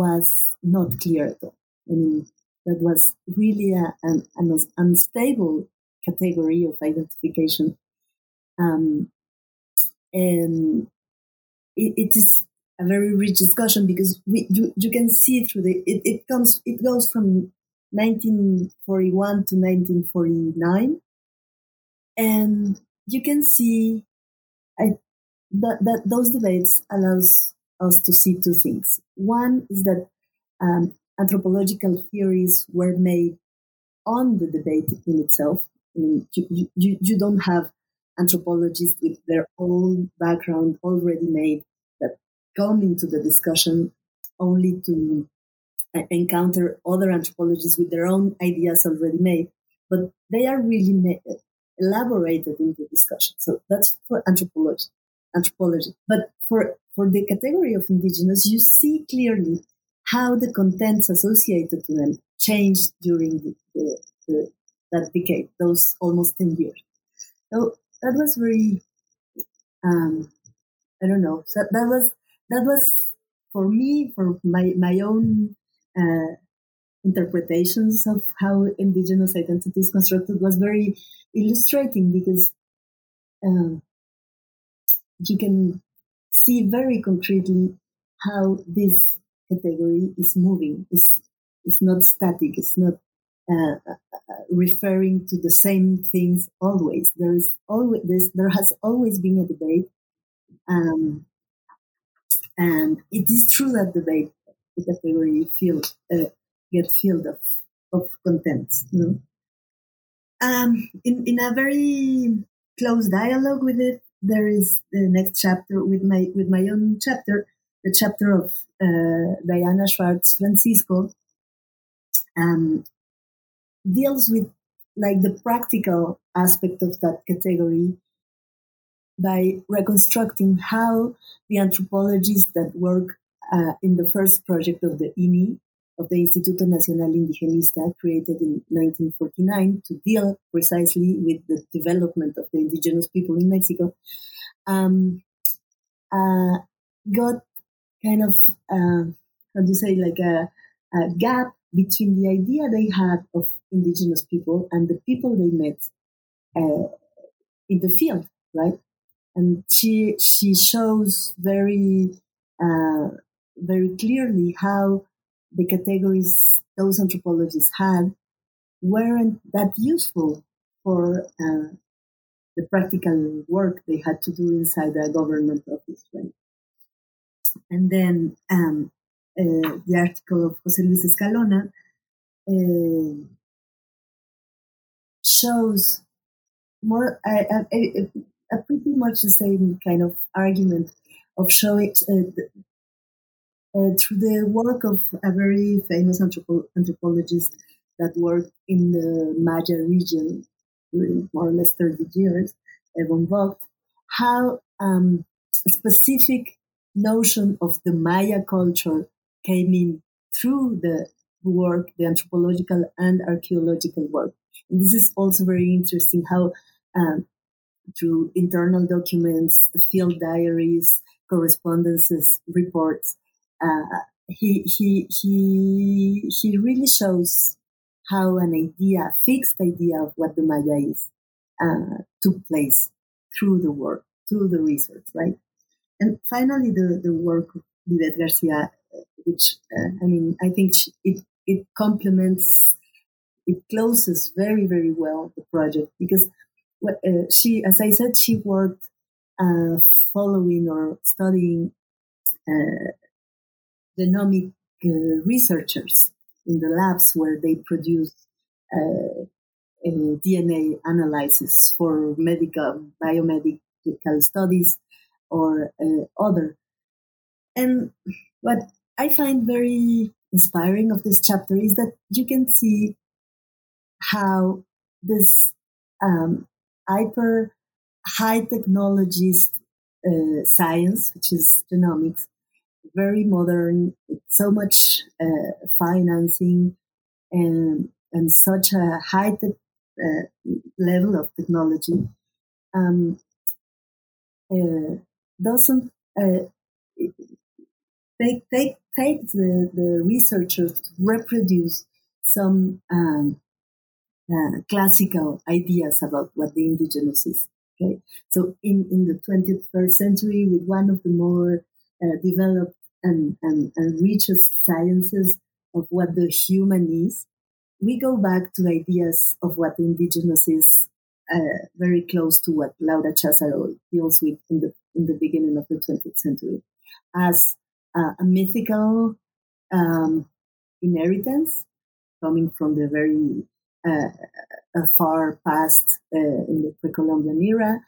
was not clear at all. I mean, that was really a, an, an unstable category of identification. Um, and it, it is... a very rich discussion because we you, you can see through the it, it comes it goes from nineteen forty-one to nineteen forty-nine, and you can see I, that that those debates allows us to see two things. One is that um, anthropological theories were made on the debate in itself. I mean, you, you you don't have anthropologists with their own background already made come into the discussion only to encounter other anthropologists with their own ideas already made, but they are really made, elaborated in the discussion. So that's for anthropology. Anthropology. But for, for the category of indigenous, you see clearly how the contents associated to them changed during the, the, the, that decade, those almost ten years. So that was very, um, I don't know, so that was That was, for me, for my, my own uh, interpretations of how indigenous identity is constructed, was very illustrating because um, you can see very concretely how this category is moving. It's, it's not static. It's not uh, referring to the same things always. There is always this, there has always been a debate. Um, And it is true that debate the category filled, uh, get filled of, of content. You know? um, in, in a very close dialogue with it, there is the next chapter with my with my own chapter, the chapter of uh, Diana Schwartz Francisco, um, deals with like the practical aspect of that category by reconstructing how the anthropologists that work uh, in the first project of the I N I, of the Instituto Nacional Indigenista, created in nineteen forty-nine to deal precisely with the development of the indigenous people in Mexico, um, uh, got kind of, uh, how do you say, like a, a gap between the idea they had of indigenous people and the people they met uh, in the field, right? And she she shows very uh, very clearly how the categories those anthropologists had weren't that useful for uh, the practical work they had to do inside the government office, right? And then um, uh, the article of José Luis Escalona uh, shows more uh, uh, uh, uh, pretty much the same kind of argument of showing uh, uh, through the work of a very famous anthropo- anthropologist that worked in the Maya region during more or less thirty years, Evan Vogt, how um, a specific notion of the Maya culture came in through the work, the anthropological and archaeological work. And this is also very interesting how um, through internal documents, field diaries, correspondences, reports, uh, he he he he really shows how an idea, fixed idea of what the Maya is, uh, took place through the work, through the research, right? And finally, the, the work of Vivet Garcia, which, uh, I mean, I think she, it, it complements, it closes very, very well the project, because what, uh, she, as I said, she worked uh, following or studying uh, genomic uh, researchers in the labs where they produce uh, D N A analysis for medical, biomedical studies or uh, other. And what I find very inspiring of this chapter is that you can see how this um, hyper high technologist uh, science, which is genomics, very modern, with so much uh, financing and and such a high tech uh, level of technology, um, uh, doesn't uh, take take take the, the researchers to reproduce some um, uh, classical ideas about what the indigenous is. Okay, so in in the twenty-first century, with one of the more uh, developed And, and, and reaches sciences of what the human is, we go back to ideas of what the indigenous is, uh, very close to what Laura Chazaro deals with in the in the beginning of the twentieth century, as uh, a mythical um, inheritance coming from the very uh, far past uh, in the pre-Columbian era,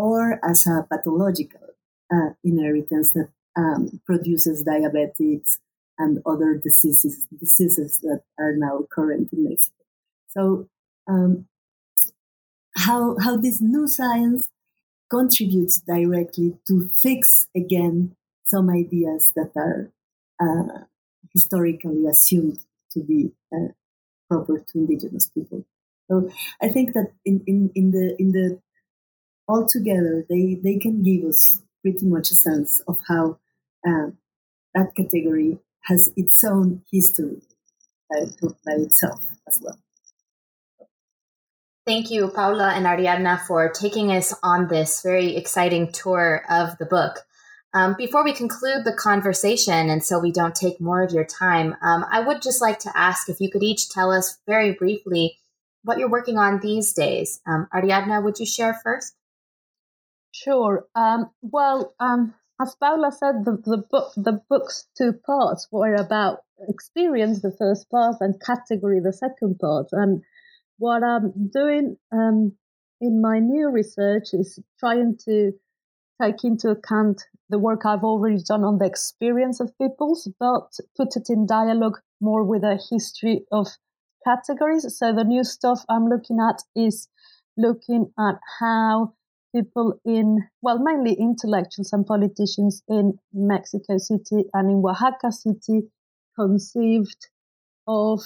or as a pathological uh, inheritance that Um, produces diabetics and other diseases diseases that are now current in Mexico. So um, how how this new science contributes directly to fix again some ideas that are uh, historically assumed to be uh, proper to indigenous people. So I think that in, in, in the in the altogether they, they can give us pretty much a sense of how Uh, that category has its own history uh, by itself as well. Thank you, Paula and Ariadna, for taking us on this very exciting tour of the book. Um, before we conclude the conversation, and so we don't take more of your time, um, I would just like to ask if you could each tell us very briefly what you're working on these days. Um, Ariadna, would you share first? Sure. Um, well, um, As Paula said, the, the book, the book's two parts were about experience, the first part, and category, the second part. And what I'm doing um, in my new research is trying to take into account the work I've already done on the experience of peoples, but put it in dialogue more with a history of categories. So the new stuff I'm looking at is looking at how people in, well, mainly intellectuals and politicians in Mexico City and in Oaxaca City conceived of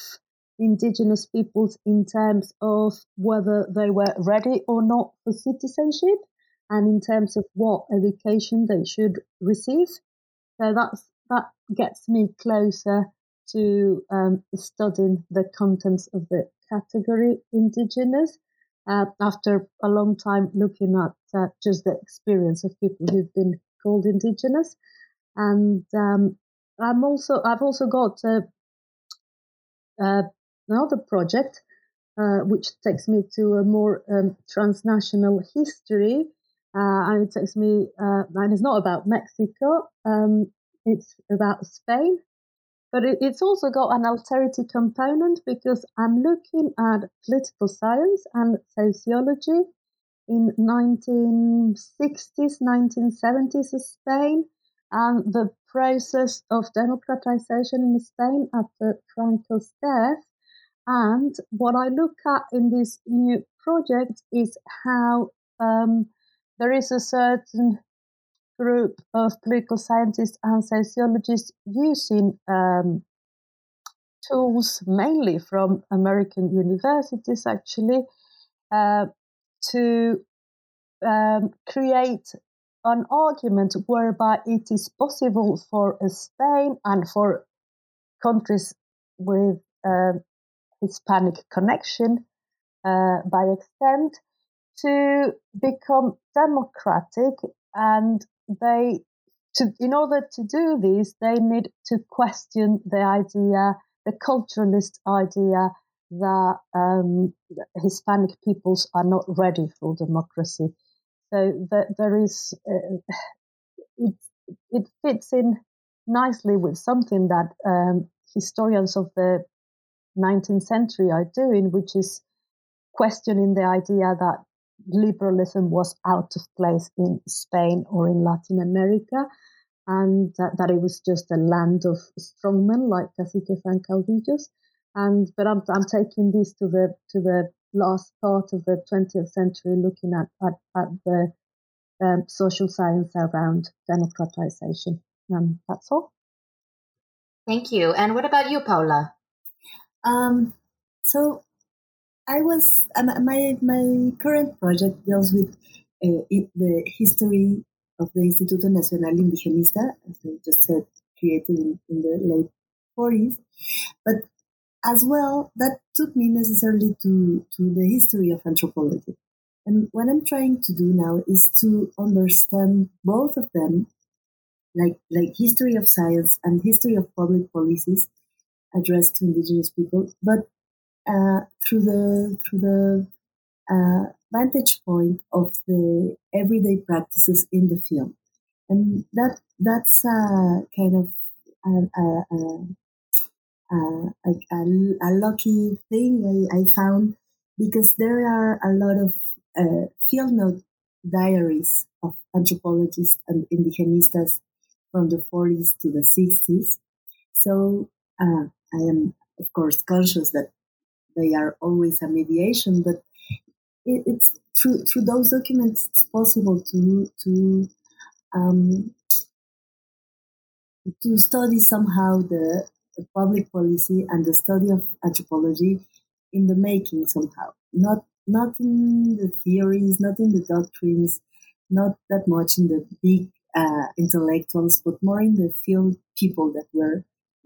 indigenous peoples in terms of whether they were ready or not for citizenship and in terms of what education they should receive So that's that gets me closer to um, studying the contents of the category indigenous uh, after a long time looking at uh, just the experience of people who've been called indigenous. And um, I'm also I've also got a, a, another project uh, which takes me to a more um, transnational history. Uh, and it takes me, uh, and it's not about Mexico, um, it's about Spain, but it, it's also got an alterity component because I'm looking at political science and sociology in nineteen sixties, nineteen seventies in Spain, and the process of democratization in Spain after Franco's death. And what I look at in this new project is how um, there is a certain group of political scientists and sociologists using um, tools mainly from American universities, actually, uh, to um, create an argument whereby it is possible for Spain and for countries with uh, Hispanic connection uh, by extent to become democratic, and they, to, in order to do this, they need to question the idea, the culturalist idea that um, Hispanic peoples are not ready for democracy. So that there is, uh, it, it fits in nicely with something that um, historians of the nineteenth century are doing, which is questioning the idea that liberalism was out of place in Spain or in Latin America, and that, that it was just a land of strongmen like caciques and caudillos. And but I'm I'm taking this to the to the last part of the twentieth century, looking at at, at the um, social science around democratization. Um, that's all. Thank you. And what about you, Paula? Um. So. I was my my current project deals with uh, it, the history of the Instituto Nacional Indigenista, as I just said, created in, in the late forties. But as well, that took me necessarily to, to the history of anthropology. And what I'm trying to do now is to understand both of them, like like history of science and history of public policies addressed to indigenous people, but Uh, through the through the uh, vantage point of the everyday practices in the field, and that that's uh, kind of a, a, a, a, a, a lucky thing I, I found, because there are a lot of uh, field note diaries of anthropologists and indigenistas from the forties to the sixties. So uh, I am, of course, conscious that they are always a mediation, but it, it's through through those documents it's possible to to um, to study somehow the, the public policy and the study of anthropology in the making somehow. Not not in the theories, not in the doctrines, not that much in the big uh, intellectuals, but more in the field people that were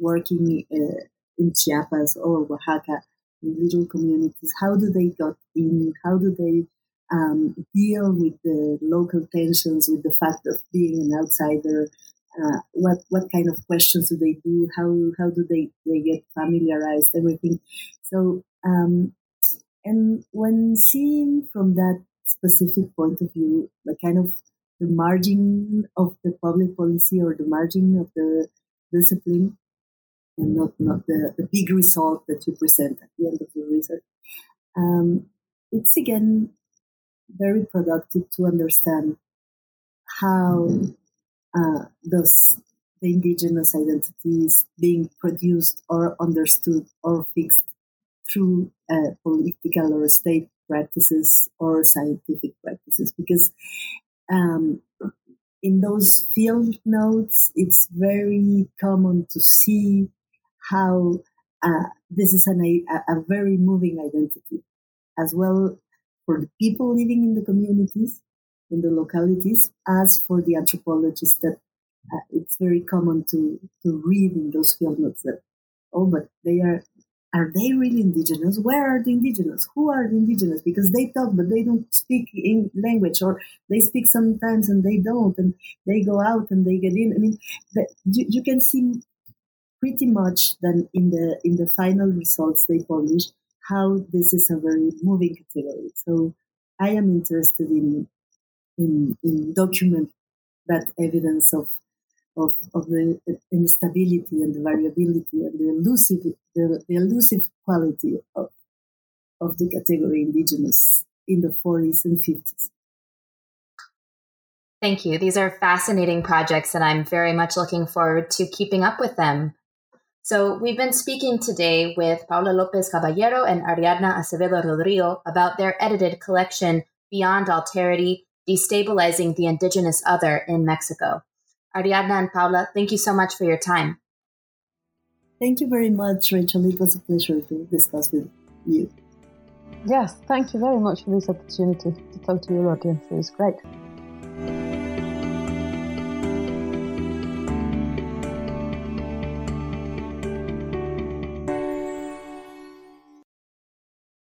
working uh, in Chiapas or Oaxaca. Little communities, how do they got in? How do they um, deal with the local tensions, with the fact of being an outsider? Uh, what what kind of questions do they do? How how do they, they get familiarized? Everything. So um, and when seen from that specific point of view, the kind of the margin of the public policy or the margin of the discipline. And not, not the, the big result that you present at the end of your research. Um, it's, again, very productive to understand how uh, those, the indigenous identity is being produced or understood or fixed through uh, political or state practices or scientific practices. Because um, in those field notes, it's very common to see how uh, this is an, a, a very moving identity, as well for the people living in the communities, in the localities, as for the anthropologists that uh, it's very common to, to read in those field notes that, oh, but they are, are they really indigenous? Where are the indigenous? Who are the indigenous? Because they talk, but they don't speak in language, or they speak sometimes and they don't, and they go out and they get in. I mean, the, you, you can see pretty much then in the in the final results they publish how this is a very moving category. So I am interested in in, in document that evidence of of of the instability and the variability and the elusive the, the elusive quality of of the category indigenous in the forties and fifties. Thank you. These are fascinating projects, and I'm very much looking forward to keeping up with them. So we've been speaking today with Paula López Caballero and Ariadna Acevedo Rodrigo about their edited collection, Beyond Alterity, Destabilizing the Indigenous Other in Mexico. Ariadna and Paula, thank you so much for your time. Thank you very much, Rachel. It was a pleasure to discuss with you. Yes, thank you very much for this opportunity to talk to your audience. It was great.